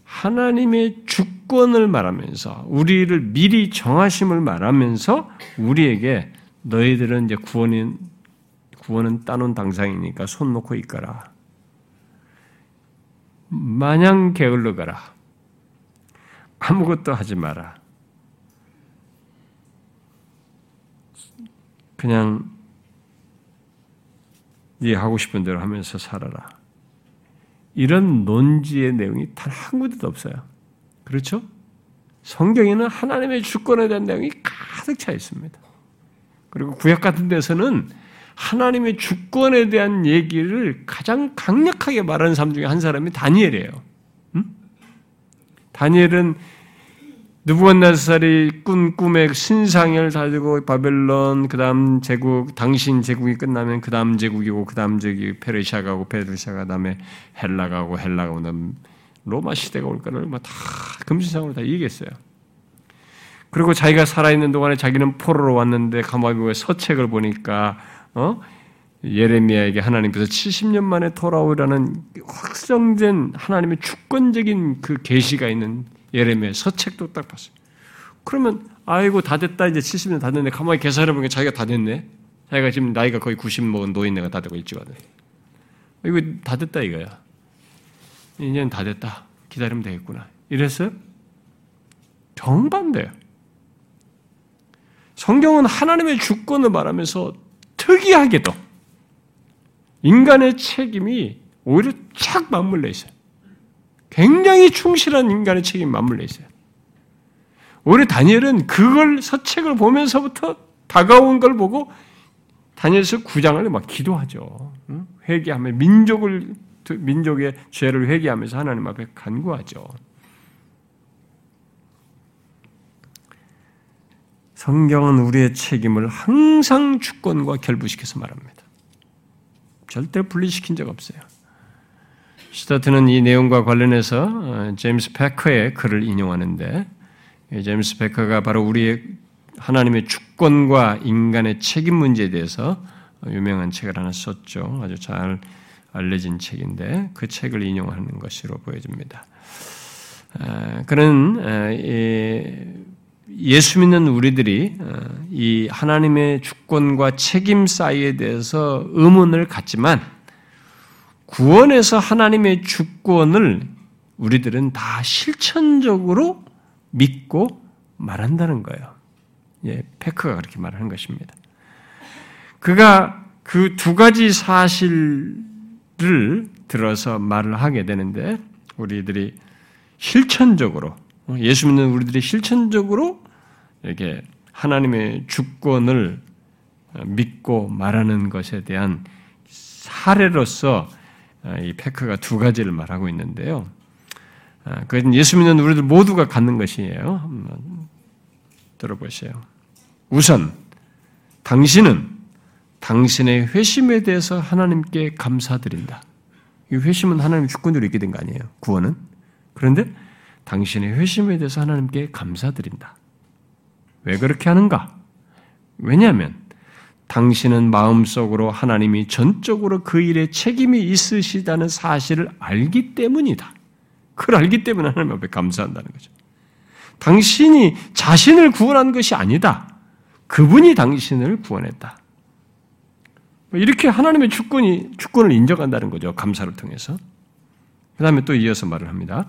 하나님의 주권을 말하면서, 우리를 미리 정하심을 말하면서 우리에게 너희들은 이제 구원은 따놓은 당상이니까 손 놓고 있거라, 마냥 게을러가라, 아무것도 하지 마라, 그냥 네 하고 싶은 대로 하면서 살아라, 이런 논지의 내용이 단 한 군데도 없어요. 그렇죠? 성경에는 하나님의 주권에 대한 내용이 가득 차 있습니다. 그리고 구약 같은 데서는 하나님의 주권에 대한 얘기를 가장 강력하게 말하는 사람 중에 한 사람이 다니엘이에요. 응? 다니엘은 느부갓네살이 꾼 꿈에 신상을 가지고 바벨론, 그 다음 제국, 당신 제국이 끝나면 그 다음 제국이고, 그 다음 제국이 페르시아 가고, 페르시아 가 다음에 헬라 가고, 헬라 가고, 로마 시대가 올 거를 다 금신상으로 다 얘기했어요. 그리고 자기가 살아있는 동안에 자기는 포로로 왔는데 가마비고의 서책을 보니까 예레미야에게 하나님께서 70년 만에 돌아오라는 확정된 하나님의 주권적인 그 계시가 있는 예레미야 서책도 딱 봤어요. 그러면 아이고 다 됐다, 이제 70년 다 됐네. 가만히 계산해 보니까 자기가 다 됐네. 자기가 지금 나이가 거의 90 먹은 노인네가 다 되고 일찍 왔네. 이거 다 됐다 이거야. 이제는 다 됐다. 기다리면 되겠구나. 이래서 정반대예요. 성경은 하나님의 주권을 말하면서 특이하게도 인간의 책임이 오히려 착 맞물려 있어요. 굉장히 충실한 인간의 책임 맞물려 있어요. 오히려 다니엘은 그걸 서책을 보면서부터 다가온 걸 보고 다니엘서 9장을 막 기도하죠. 회개하며 민족의 죄를 회개하면서 하나님 앞에 간구하죠. 성경은 우리의 책임을 항상 주권과 결부시켜서 말합니다. 절대 분리시킨 적 없어요. 스타트는 이 내용과 관련해서 제임스 패커의 글을 인용하는데, 제임스 패커가 바로 우리의 하나님의 주권과 인간의 책임 문제에 대해서 유명한 책을 하나 썼죠. 아주 잘 알려진 책인데 그 책을 인용하는 것으로 보여집니다. 그는 예수 믿는 우리들이 이 하나님의 주권과 책임 사이에 대해서 의문을 갖지만, 구원에서 하나님의 주권을 우리들은 다 실천적으로 믿고 말한다는 거예요. 패커가 그렇게 말하는 것입니다. 그가 그 두 가지 사실을 들어서 말을 하게 되는데, 우리들이 실천적으로, 예수 믿는 우리들이 실천적으로 이렇게 하나님의 주권을 믿고 말하는 것에 대한 사례로서 이 패커가 두 가지를 말하고 있는데요. 그건 예수 믿는 우리들 모두가 갖는 것이에요. 한번 들어보세요. 우선 당신은 당신의 회심에 대해서 하나님께 감사드린다. 이 회심은 하나님의 주권으로 있게 된 거 아니에요, 구원은. 그런데 당신의 회심에 대해서 하나님께 감사드린다. 왜 그렇게 하는가? 왜냐하면 당신은 마음속으로 하나님이 전적으로 그 일에 책임이 있으시다는 사실을 알기 때문이다. 그걸 알기 때문에 하나님 앞에 감사한다는 거죠. 당신이 자신을 구원한 것이 아니다. 그분이 당신을 구원했다. 이렇게 하나님의 주권을 인정한다는 거죠, 감사를 통해서. 그 다음에 또 이어서 말을 합니다.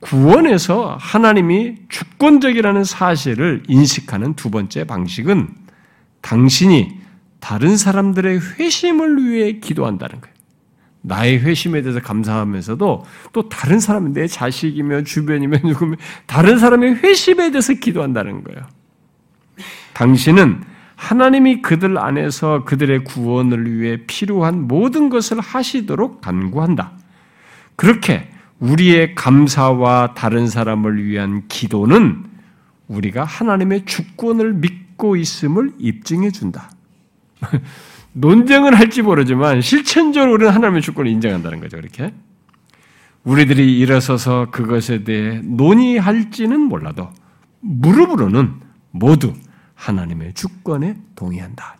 구원에서 하나님이 주권적이라는 사실을 인식하는 두 번째 방식은 당신이 다른 사람들의 회심을 위해 기도한다는 거예요. 나의 회심에 대해서 감사하면서도 또 다른 사람, 내 자식이며 주변이며 누구며 다른 사람의 회심에 대해서 기도한다는 거예요. 당신은 하나님이 그들 안에서 그들의 구원을 위해 필요한 모든 것을 하시도록 간구한다. 그렇게 우리의 감사와 다른 사람을 위한 기도는 우리가 하나님의 주권을 믿고 있음을 입증해 준다. 논쟁은 할지 모르지만 실천적으로 우리는 하나님의 주권을 인정한다는 거죠. 이렇게 우리들이 일어서서 그것에 대해 논의할지는 몰라도 무릎으로는 모두 하나님의 주권에 동의한다.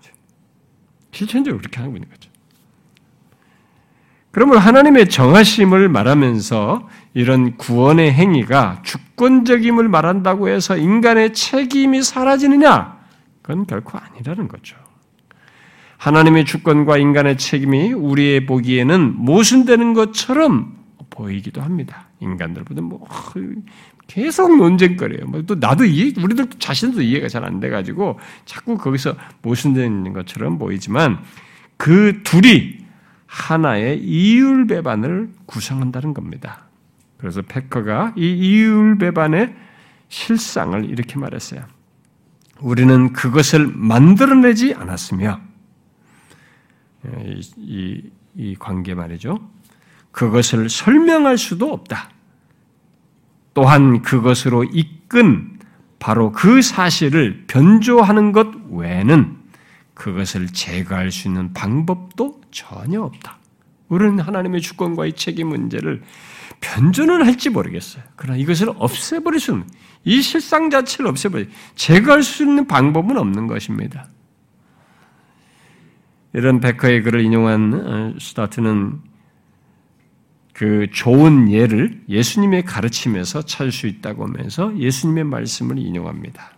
실천적으로 그렇게 하고 있는 거죠. 그러므로 하나님의 정하심을 말하면서 이런 구원의 행위가 주권적임을 말한다고 해서 인간의 책임이 사라지느냐? 그건 결코 아니라는 거죠. 하나님의 주권과 인간의 책임이 우리의 보기에는 모순되는 것처럼 보이기도 합니다. 인간들보다 계속 논쟁거려요. 또 나도 우리들 자신도 이해가 잘 안 돼가지고 자꾸 거기서 모순되는 것처럼 보이지만 그 둘이 하나의 이율배반을 구성한다는 겁니다. 그래서 패커가 이 이율배반의 실상을 이렇게 말했어요. 우리는 그것을 만들어내지 않았으며 이 관계 말이죠. 그것을 설명할 수도 없다. 또한 그것으로 이끈 바로 그 사실을 변조하는 것 외에는 그것을 제거할 수 있는 방법도 전혀 없다. 우리는 하나님의 주권과의 책임 문제를 변조는 할지 모르겠어요. 그러나 이것을 없애버릴 수 없는, 이 실상 자체를 제거할 수 있는 방법은 없는 것입니다. 이런 베커의 글을 인용한 스타트는 그 좋은 예를 예수님의 가르침에서 찾을 수 있다고 하면서 예수님의 말씀을 인용합니다.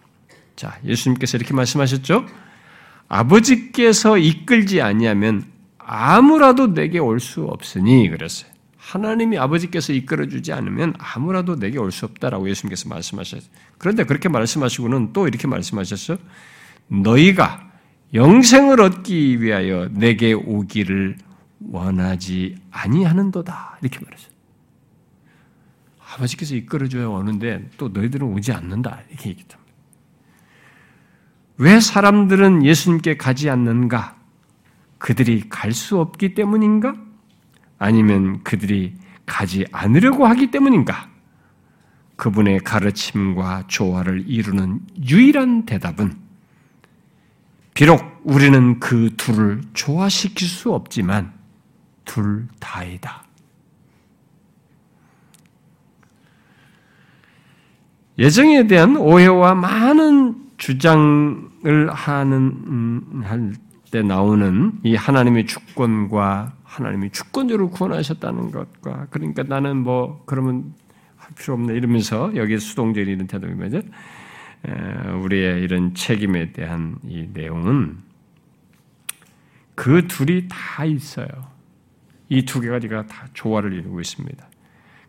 자, 예수님께서 이렇게 말씀하셨죠? 아버지께서 이끌지 아니하면 아무라도 내게 올 수 없으니 그랬어요. 하나님이 아버지께서 이끌어주지 않으면 아무라도 내게 올 수 없다라고 예수님께서 말씀하셨어요. 그런데 그렇게 말씀하시고는 또 이렇게 말씀하셨어요. 너희가 영생을 얻기 위하여 내게 오기를 원하지 아니하는도다. 이렇게 말했어요. 아버지께서 이끌어줘야 오는데 또 너희들은 오지 않는다. 이렇게 얘기했답니다. 왜 사람들은 예수님께 가지 않는가? 그들이 갈 수 없기 때문인가? 아니면 그들이 가지 않으려고 하기 때문인가? 그분의 가르침과 조화를 이루는 유일한 대답은 비록 우리는 그 둘을 조화시킬 수 없지만 둘 다이다. 예정에 대한 오해와 많은 주장을 할 때 나오는 이 하나님의 주권과 하나님이 주권적으로 구원하셨다는 것과 그러니까 나는 그러면 할 필요 없네 이러면서 여기에 수동적인 이런 태도입니다. 우리의 이런 책임에 대한 이 내용은 그 둘이 다 있어요. 이 두 가지가 다 조화를 이루고 있습니다.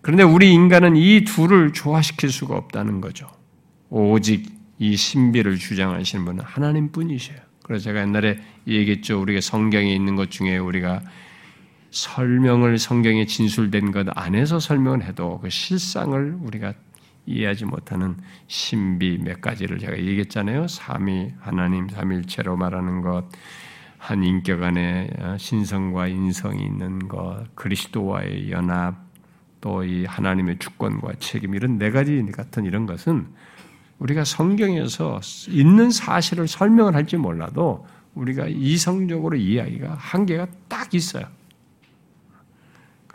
그런데 우리 인간은 이 둘을 조화시킬 수가 없다는 거죠. 오직 이 신비를 주장하시는 분은 하나님뿐이셔요. 그래서 제가 옛날에 얘기했죠. 우리가 성경에 있는 것 중에 우리가 성경에 진술된 것 안에서 설명을 해도 그 실상을 우리가 이해하지 못하는 신비 몇 가지를 제가 얘기했잖아요. 삼위 하나님 삼위일체로 말하는 것, 한 인격 안에 신성과 인성이 있는 것, 그리스도와의 연합, 또 이 하나님의 주권과 책임 이런 네 가지 같은 이런 것은 우리가 성경에서 있는 사실을 설명을 할지 몰라도 우리가 이성적으로 이해하기가 한계가 딱 있어요.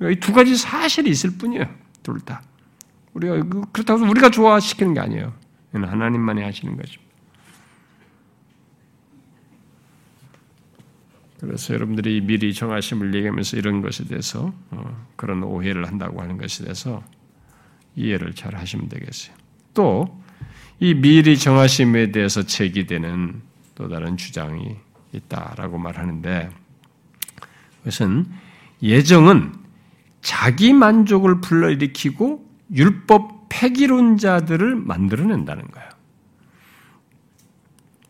이 두 가지 사실이 있을 뿐이에요. 둘 다. 우리가 그렇다고 해서 우리가 조화시키는 게 아니에요. 이건 하나님만이 하시는 것입니다. 그래서 여러분들이 미리 정하심을 얘기하면서 이런 것에 대해서 그런 오해를 한다고 하는 것에 대해서 이해를 잘 하시면 되겠어요. 또 이 미리 정하심에 대해서 제기되는 또 다른 주장이 있다라고 말하는데 그것은 예정은 자기 만족을 불러일으키고 율법 폐기론자들을 만들어낸다는 거예요.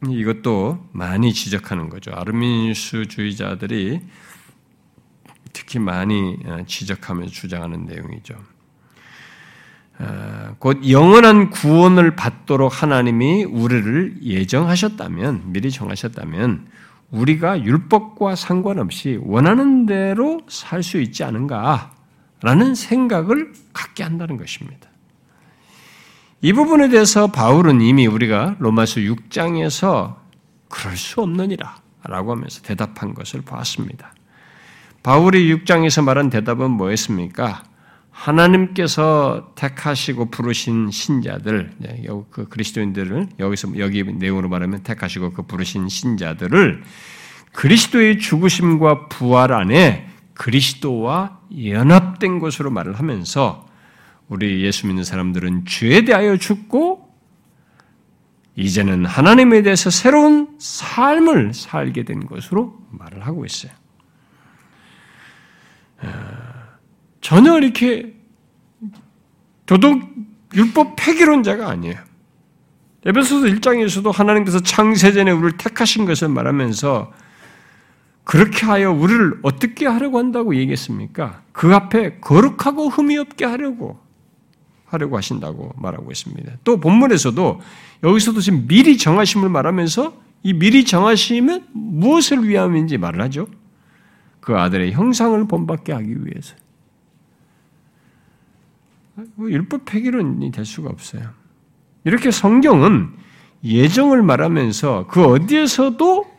이것도 많이 지적하는 거죠. 아르민수주의자들이 특히 많이 지적하면서 주장하는 내용이죠. 곧 영원한 구원을 받도록 하나님이 우리를 예정하셨다면, 미리 정하셨다면 우리가 율법과 상관없이 원하는 대로 살 수 있지 않은가라는 생각을 갖게 한다는 것입니다. 이 부분에 대해서 바울은 이미 우리가 로마서 6장에서 그럴 수 없느니라 라고 하면서 대답한 것을 보았습니다. 바울이 6장에서 말한 대답은 뭐였습니까? 하나님께서 택하시고 부르신 신자들, 그 그리스도인들을 여기서 여기 내용으로 말하면 택하시고 그 부르신 신자들을 그리스도의 죽으심과 부활 안에 그리스도와 연합된 것으로 말을 하면서 우리 예수 믿는 사람들은 죄에 대하여 죽고 이제는 하나님에 대해서 새로운 삶을 살게 된 것으로 말을 하고 있어요. 전혀 이렇게 도덕 율법 폐기론자가 아니에요. 에베소서 1장에서도 하나님께서 창세전에 우리를 택하신 것을 말하면서 그렇게 하여 우리를 어떻게 하려고 한다고 얘기했습니까? 그 앞에 거룩하고 흠이 없게 하려고 하신다고 말하고 있습니다. 또 본문에서도 여기서도 지금 미리 정하심을 말하면서 이 미리 정하심은 무엇을 위함인지 말을 하죠. 그 아들의 형상을 본받게 하기 위해서. 율법 폐기론이 될 수가 없어요. 이렇게 성경은 예정을 말하면서 그 어디에서도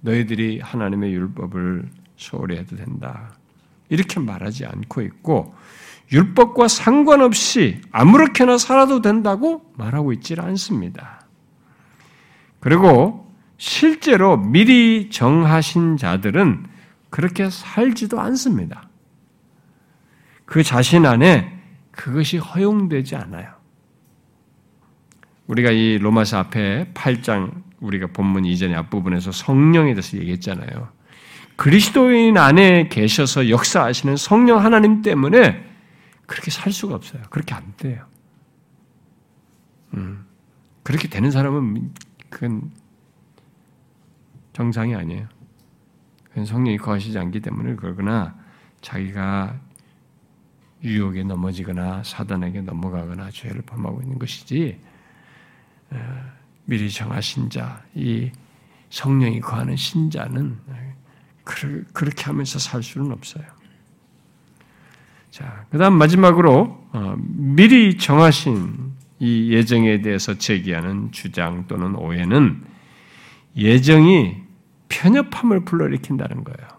너희들이 하나님의 율법을 소홀히 해도 된다 이렇게 말하지 않고 있고 율법과 상관없이 아무렇게나 살아도 된다고 말하고 있질 않습니다. 그리고 실제로 미리 정하신 자들은 그렇게 살지도 않습니다. 그 자신 안에 그것이 허용되지 않아요. 우리가 이 로마서 앞에 8장 우리가 본문 이전의 앞부분에서 성령에 대해서 얘기했잖아요. 그리스도인 안에 계셔서 역사하시는 성령 하나님 때문에 그렇게 살 수가 없어요. 그렇게 안 돼요. 그렇게 되는 사람은 그건 정상이 아니에요. 그건 성령이 거하시지 않기 때문에 그러거나 자기가 유혹에 넘어지거나 사단에게 넘어가거나 죄를 범하고 있는 것이지 미리 정하신 자, 이 성령이 거하는 신자는 그렇게 하면서 살 수는 없어요. 자, 그 다음 마지막으로 미리 정하신 이 예정에 대해서 제기하는 주장 또는 오해는 예정이 편협함을 불러일으킨다는 거예요.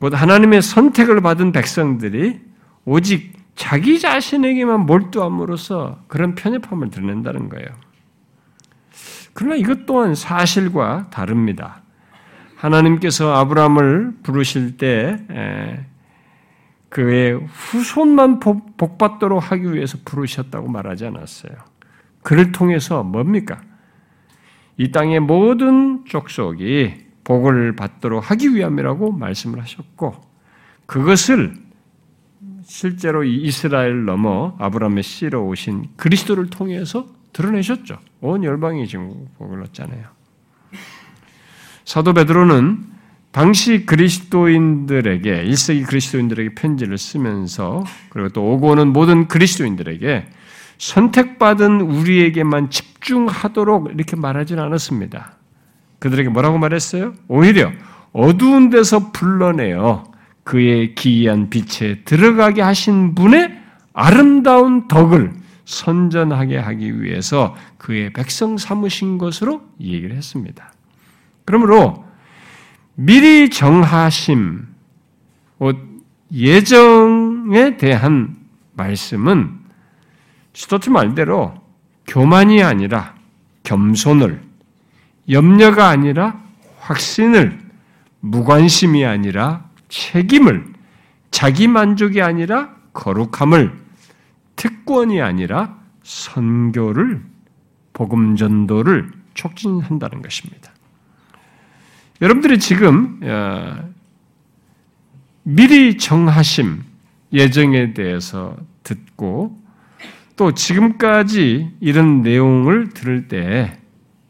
곧 하나님의 선택을 받은 백성들이 오직 자기 자신에게만 몰두함으로써 그런 편협함을 드러낸다는 거예요. 그러나 이것 또한 사실과 다릅니다. 하나님께서 아브라함을 부르실 때 그의 후손만 복받도록 하기 위해서 부르셨다고 말하지 않았어요. 그를 통해서 뭡니까? 이 땅의 모든 족속이 복을 받도록 하기 위함이라고 말씀을 하셨고 그것을 실제로 이스라엘 넘어 아브라함의 씨로 오신 그리스도를 통해서 드러내셨죠. 온 열방이 지금 복을 얻잖아요. 사도 베드로는 당시 그리스도인들에게 1세기 그리스도인들에게 편지를 쓰면서 그리고 또 오고 오는 모든 그리스도인들에게 선택받은 우리에게만 집중하도록 이렇게 말하지는 않았습니다. 그들에게 뭐라고 말했어요? 오히려 어두운 데서 불러내어 그의 기이한 빛에 들어가게 하신 분의 아름다운 덕을 선전하게 하기 위해서 그의 백성 삼으신 것으로 얘기를 했습니다. 그러므로 미리 정하심, 예정에 대한 말씀은 스토트 말대로 교만이 아니라 겸손을 염려가 아니라 확신을, 무관심이 아니라 책임을, 자기 만족이 아니라 거룩함을, 특권이 아니라 선교를, 복음 전도를 촉진한다는 것입니다. 여러분들이 지금 미리 정하심, 예정에 대해서 듣고 또 지금까지 이런 내용을 들을 때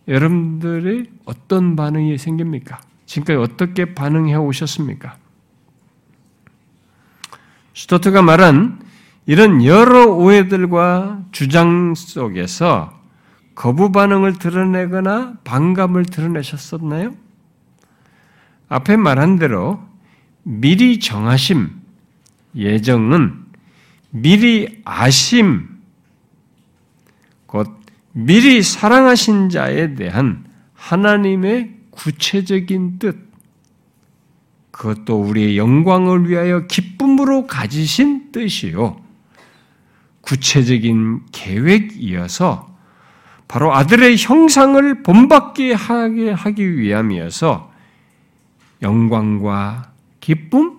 여러분들이 어떤 반응이 생깁니까? 지금까지 어떻게 반응해 오셨습니까? 슈토트가 말한 이런 여러 오해들과 주장 속에서 거부 반응을 드러내거나 반감을 드러내셨었나요? 앞에 말한 대로 미리 정하심, 예정은 미리 아심, 곧 미리 사랑하신 자에 대한 하나님의 구체적인 뜻, 그것도 우리의 영광을 위하여 기쁨으로 가지신 뜻이요. 구체적인 계획이어서 바로 아들의 형상을 본받게 하기 위함이어서 영광과 기쁨,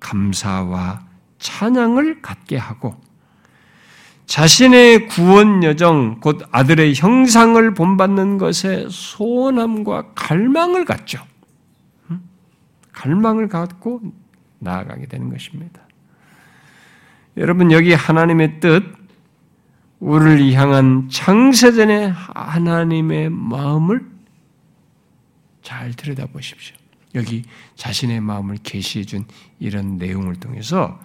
감사와 찬양을 갖게 하고 자신의 구원 여정, 곧 아들의 형상을 본받는 것에 소원함과 갈망을 갖죠. 갈망을 갖고 나아가게 되는 것입니다. 여러분, 여기 하나님의 뜻, 우리를 향한 창세전의 하나님의 마음을 잘 들여다보십시오. 여기 자신의 마음을 계시해 준 이런 내용을 통해서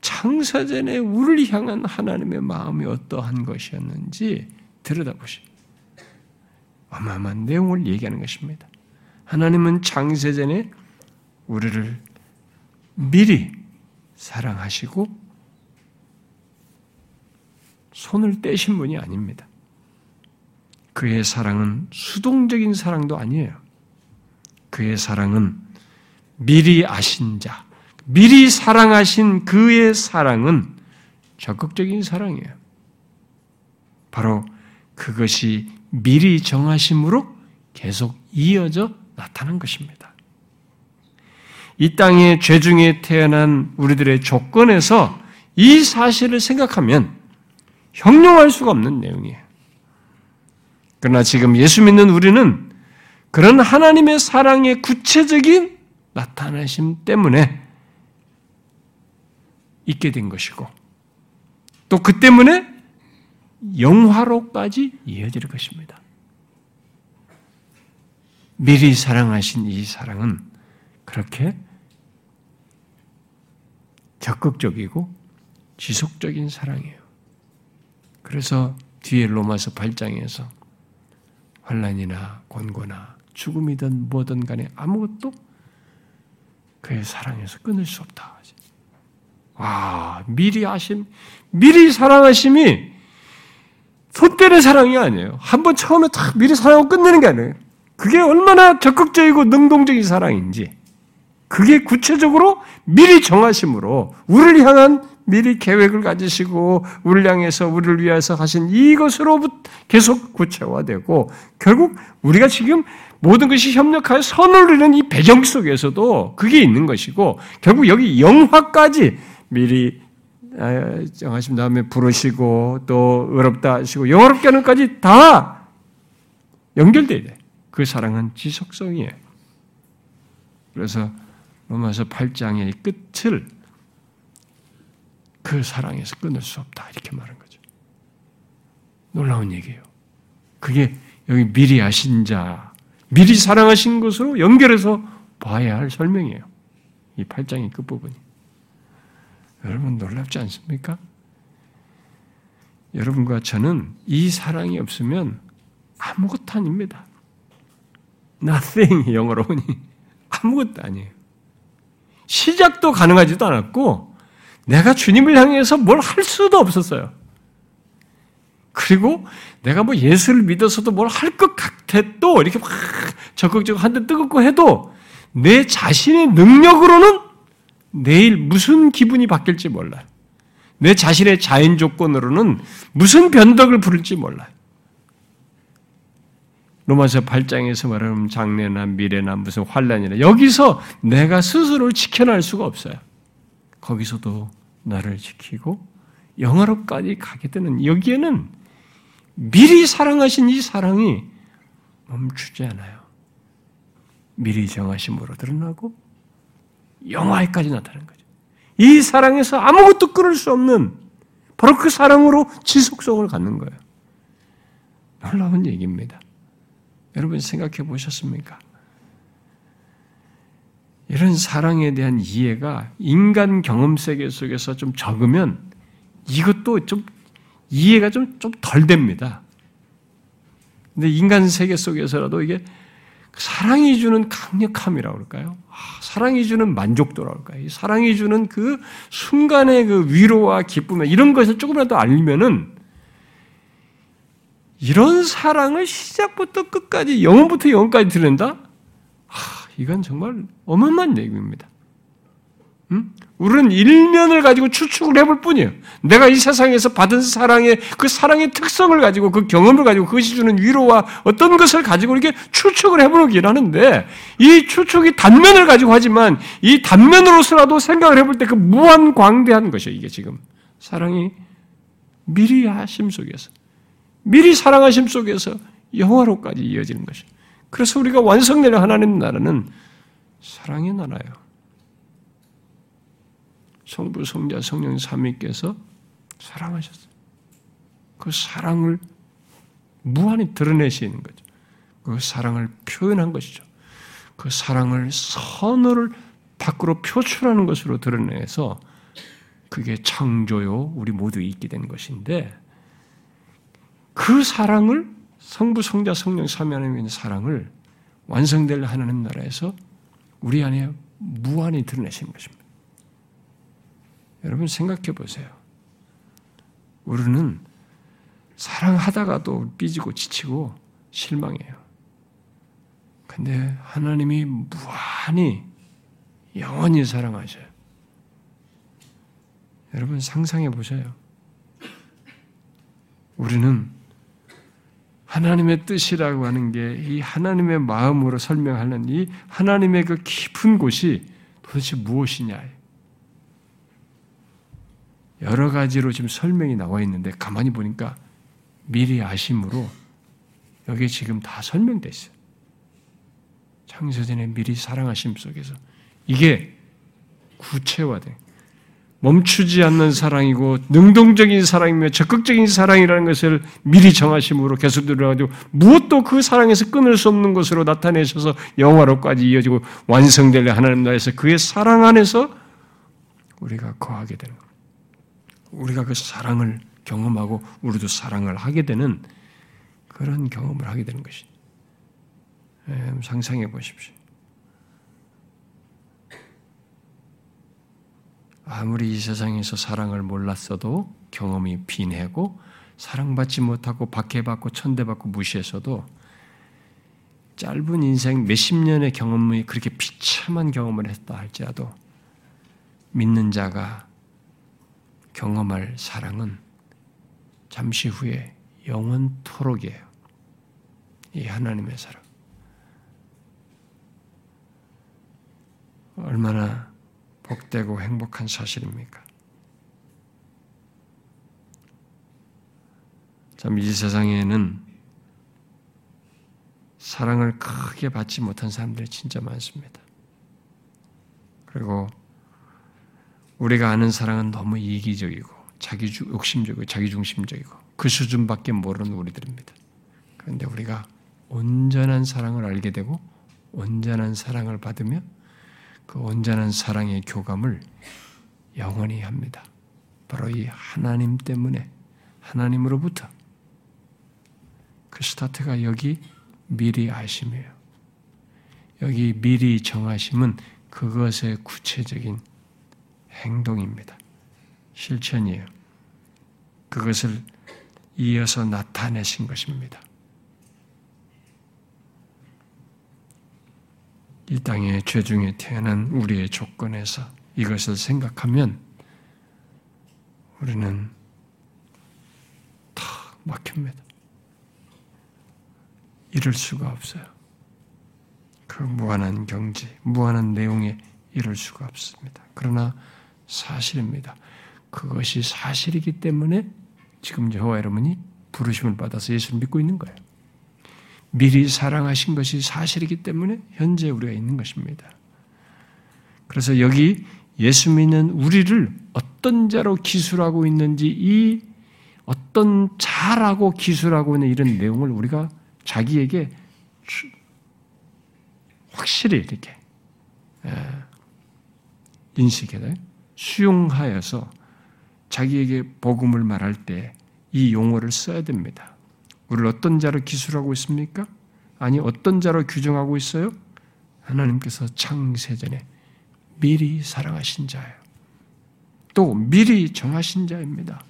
창세전에 우리를 향한 하나님의 마음이 어떠한 것이었는지 들여다보시오. 어마어마한 내용을 얘기하는 것입니다. 하나님은 창세전에 우리를 미리 사랑하시고 손을 떼신 분이 아닙니다. 그의 사랑은 수동적인 사랑도 아니에요. 그의 사랑은 미리 아신 자, 미리 사랑하신 그의 사랑은 적극적인 사랑이에요. 바로 그것이 미리 정하심으로 계속 이어져 나타난 것입니다. 이 땅의 죄 중에 태어난 우리들의 조건에서 이 사실을 생각하면 형용할 수가 없는 내용이에요. 그러나 지금 예수 믿는 우리는 그런 하나님의 사랑의 구체적인 나타나심 때문에 있게 된 것이고 또 그 때문에 영화로까지 이어질 것입니다. 미리 사랑하신 이 사랑은 그렇게 적극적이고 지속적인 사랑이에요. 그래서 뒤에 로마서 8장에서 환난이나 권고나 죽음이든 뭐든 간에 아무것도 그의 사랑에서 끊을 수 없다. 와, 미리 아심, 미리 사랑하심이 손대는 사랑이 아니에요. 한번 처음에 딱 미리 사랑하고 끝내는 게 아니에요. 그게 얼마나 적극적이고 능동적인 사랑인지. 그게 구체적으로 미리 정하심으로 우리를 향한 미리 계획을 가지시고 우리를 향해서 우리를 위해서 하신 이것으로부터 계속 구체화되고 결국 우리가 지금 모든 것이 협력하여 선을 이루는 이 배경 속에서도 그게 있는 것이고 결국 여기 영화까지 미리 정하신 다음에 부르시고 또 의롭다 하시고 영화롭게 하는 것까지 다 연결되어야 돼. 그 사랑은 지속성이에요. 그래서 로마서 8장의 끝을 그 사랑에서 끊을 수 없다 이렇게 말한 거죠. 놀라운 얘기예요. 그게 여기 미리 아신 자, 미리 사랑하신 것으로 연결해서 봐야 할 설명이에요. 이 8장의 끝부분이. 여러분 놀랍지 않습니까? 여러분과 저는 이 사랑이 없으면 아무것도 아닙니다. nothing 영어로 보니 아무것도 아니에요. 시작도 가능하지도 않았고 내가 주님을 향해서 뭘 할 수도 없었어요. 그리고 내가 뭐 예수를 믿어서도 뭘 할 것 같아도 이렇게 막 적극적으로 한 대 뜨겁고 해도 내 자신의 능력으로는 내일 무슨 기분이 바뀔지 몰라요. 내 자신의 자연 조건으로는 무슨 변덕을 부를지 몰라요. 로마서 8장에서 말하는 장래나 미래나 무슨 환난이나 여기서 내가 스스로를 지켜낼 수가 없어요. 거기서도 나를 지키고 영화로까지 가게 되는 여기에는 미리 사랑하신 이 사랑이 멈추지 않아요. 미리 정하심으로 드러나고 영화에까지 나타나는 거죠. 이 사랑에서 아무것도 끊을 수 없는 바로 그 사랑으로 지속성을 갖는 거예요. 놀라운 얘기입니다. 여러분 생각해 보셨습니까? 이런 사랑에 대한 이해가 인간 경험 세계 속에서 좀 적으면 이것도 좀 이해가 좀 덜 됩니다. 근데 인간 세계 속에서라도 이게 사랑이 주는 강력함이라고 그럴까요? 사랑이 주는 만족도라고 할까요? 사랑이 주는 그 순간의 그 위로와 기쁨, 이런 것을 조금이라도 알면은 이런 사랑을 시작부터 끝까지, 영혼부터 영혼까지 들는다? 이건 정말 어마어마한 얘기입니다. 우리는 일면을 가지고 추측을 해볼 뿐이에요. 내가 이 세상에서 받은 사랑의 그 사랑의 특성을 가지고 그 경험을 가지고 그것이 주는 위로와 어떤 것을 가지고 이렇게 추측을 해보긴 하는데 이 추측이 단면을 가지고 하지만 이 단면으로서라도 생각을 해볼 때 그 무한광대한 것이에요. 이게 지금 사랑이 미리 하심 속에서 미리 사랑하심 속에서 영화로까지 이어지는 것이에요. 그래서 우리가 완성될 하나님 나라는 사랑의 나라예요. 성부, 성자, 성령 삼위께서 사랑하셨어요. 그 사랑을 무한히 드러내시는 거죠. 그 사랑을 표현한 것이죠. 그 사랑을 선어를 밖으로 표출하는 것으로 드러내서 그게 창조요 우리 모두 있게 된 것인데 그 사랑을 성부, 성자, 성령 삼위 하나님의 사랑을 완성될 하나님 나라에서 우리 안에 무한히 드러내시는 것입니다. 여러분 생각해 보세요. 우리는 사랑하다가도 삐지고 지치고 실망해요. 근데 하나님이 무한히 영원히 사랑하셔요. 여러분 상상해 보세요. 우리는 하나님의 뜻이라고 하는 게 이 하나님의 마음으로 설명하는 이 하나님의 그 깊은 곳이 도대체 무엇이냐. 여러 가지로 지금 설명이 나와 있는데 가만히 보니까 미리 아심으로 여기에 지금 다 설명돼 있어요. 창세전에 미리 사랑하심 속에서 이게 구체화돼 멈추지 않는 사랑이고 능동적인 사랑이며 적극적인 사랑이라는 것을 미리 정하심으로 계속 들어가지고 무엇도 그 사랑에서 끊을 수 없는 것으로 나타내셔서 영화로까지 이어지고 완성될 하나님 나라에서 그의 사랑 안에서 우리가 거하게 되는 겁니다. 우리가 그 사랑을 경험하고 우리도 사랑을 하게 되는 그런 경험을 하게 되는 것이죠. 상상해 보십시오. 아무리 이 세상에서 사랑을 몰랐어도 경험이 빈해고 사랑받지 못하고 박해받고 천대받고 무시했어도 짧은 인생 몇십 년의 경험이 그렇게 비참한 경험을 했다 할지라도 믿는 자가 경험할 사랑은 잠시 후에 영원토록이에요. 이 하나님의 사랑. 얼마나 복되고 행복한 사실입니까? 참 이 세상에는 사랑을 크게 받지 못한 사람들이 진짜 많습니다. 그리고 우리가 아는 사랑은 너무 이기적이고 욕심적이고 자기중심적이고 그 수준밖에 모르는 우리들입니다. 그런데 우리가 온전한 사랑을 알게 되고 온전한 사랑을 받으며 그 온전한 사랑의 교감을 영원히 합니다. 바로 이 하나님 때문에 하나님으로부터 그 스타트가 여기 미리 아심이에요. 여기 미리 정하심은 그것의 구체적인 행동입니다. 실천이에요. 그것을 이어서 나타내신 것입니다. 이 땅의 죄중에 태어난 우리의 조건에서 이것을 생각하면 우리는 다 막힙니다. 이룰 수가 없어요. 그 무한한 경지, 무한한 내용에 이룰 수가 없습니다. 그러나 사실입니다. 그것이 사실이기 때문에 지금 저와 여러분이 부르심을 받아서 예수를 믿고 있는 거예요. 미리 사랑하신 것이 사실이기 때문에 현재 우리가 있는 것입니다. 그래서 여기 예수 믿는 우리를 어떤 자로 기술하고 있는지, 이 어떤 자라고 기술하고 있는 이런 내용을 우리가 자기에게 확실히 이렇게 인식해야 수용하여서 자기에게 복음을 말할 때 이 용어를 써야 됩니다. 우리를 어떤 자로 기술하고 있습니까? 아니, 어떤 자로 규정하고 있어요? 하나님께서 창세전에 미리 사랑하신 자예요. 또 미리 정하신 자입니다.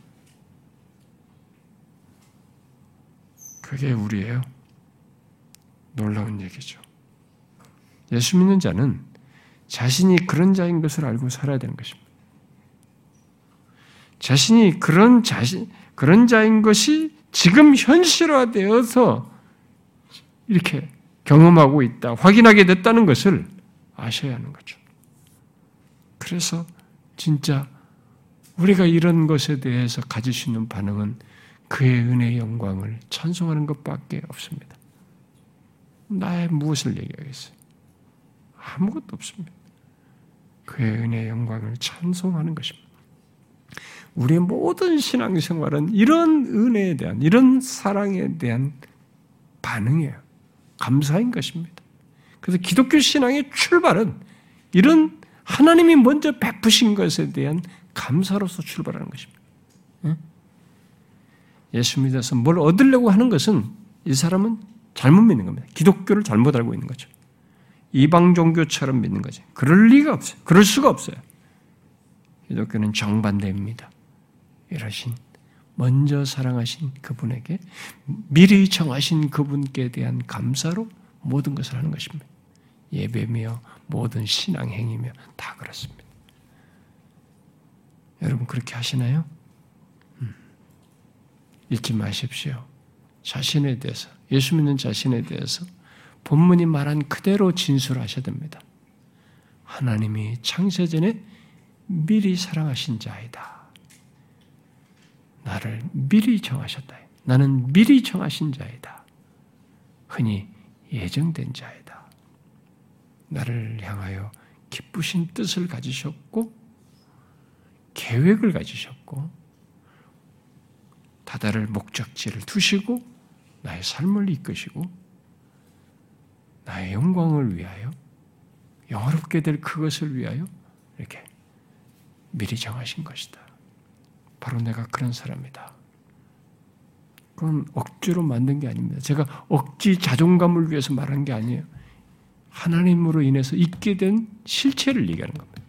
그게 우리예요. 놀라운 얘기죠. 예수 믿는 자는 자신이 그런 자인 것을 알고 살아야 되는 것입니다. 자신이 그런 자인 것이 지금 현실화되어서 이렇게 경험하고 있다, 확인하게 됐다는 것을 아셔야 하는 거죠. 그래서 진짜 우리가 이런 것에 대해서 가질 수 있는 반응은 그의 은혜의 영광을 찬송하는 것밖에 없습니다. 나의 무엇을 얘기하겠어요? 아무것도 없습니다. 그의 은혜의 영광을 찬송하는 것입니다. 우리의 모든 신앙생활은 이런 은혜에 대한, 이런 사랑에 대한 반응이에요. 감사인 것입니다. 그래서 기독교 신앙의 출발은 이런 하나님이 먼저 베푸신 것에 대한 감사로서 출발하는 것입니다. 예수 믿어서 뭘 얻으려고 하는 것은 이 사람은 잘못 믿는 겁니다. 기독교를 잘못 알고 있는 거죠. 이방 종교처럼 믿는 거죠. 그럴 리가 없어요. 그럴 수가 없어요. 기독교는 정반대입니다. 이러신 먼저 사랑하신 그분에게, 미리 정하신 그분께 대한 감사로 모든 것을 하는 것입니다. 예배며 모든 신앙행위며 다 그렇습니다. 여러분 그렇게 하시나요? 잊지 마십시오. 자신에 대해서, 예수 믿는 자신에 대해서 본문이 말한 그대로 진술하셔야 됩니다. 하나님이 창세전에 미리 사랑하신 자이다. 나를 미리 정하셨다. 나는 미리 정하신 자이다. 흔히 예정된 자이다. 나를 향하여 기쁘신 뜻을 가지셨고 계획을 가지셨고 다다를 목적지를 두시고 나의 삶을 이끄시고 나의 영광을 위하여, 영화롭게 될 그것을 위하여 이렇게 미리 정하신 것이다. 바로 내가 그런 사람이다. 그건 억지로 만든 게 아닙니다. 제가 억지 자존감을 위해서 말한 게 아니에요. 하나님으로 인해서 있게 된 실체를 얘기하는 겁니다.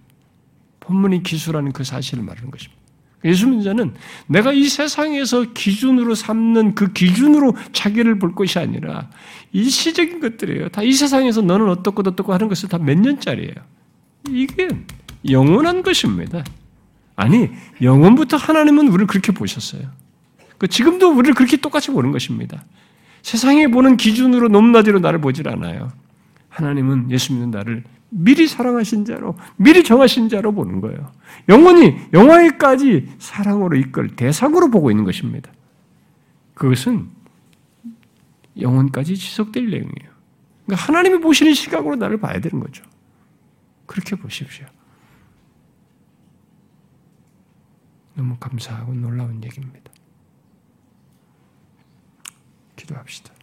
본문이 기술하는 그 사실을 말하는 것입니다. 예수 믿는 자는 내가 이 세상에서 기준으로 삼는 그 기준으로 자기를 볼 것이 아니라 일시적인 것들이에요. 다 이 세상에서 너는 어떻고 어떻고 하는 것을 다 몇 년짜리예요. 이게 영원한 것입니다. 아니, 영원부터 하나님은 우리를 그렇게 보셨어요. 그러니까 지금도 우리를 그렇게 똑같이 보는 것입니다. 세상에 보는 기준으로 높낮이로 나를 보질 않아요. 하나님은 예수 믿는 나를 미리 사랑하신 자로, 미리 정하신 자로 보는 거예요. 영원히, 영화에까지 사랑으로 이끌 대상으로 보고 있는 것입니다. 그것은 영원까지 지속될 내용이에요. 그러니까 하나님이 보시는 시각으로 나를 봐야 되는 거죠. 그렇게 보십시오. 너무 감사하고 놀라운 얘기입니다. 기도합시다.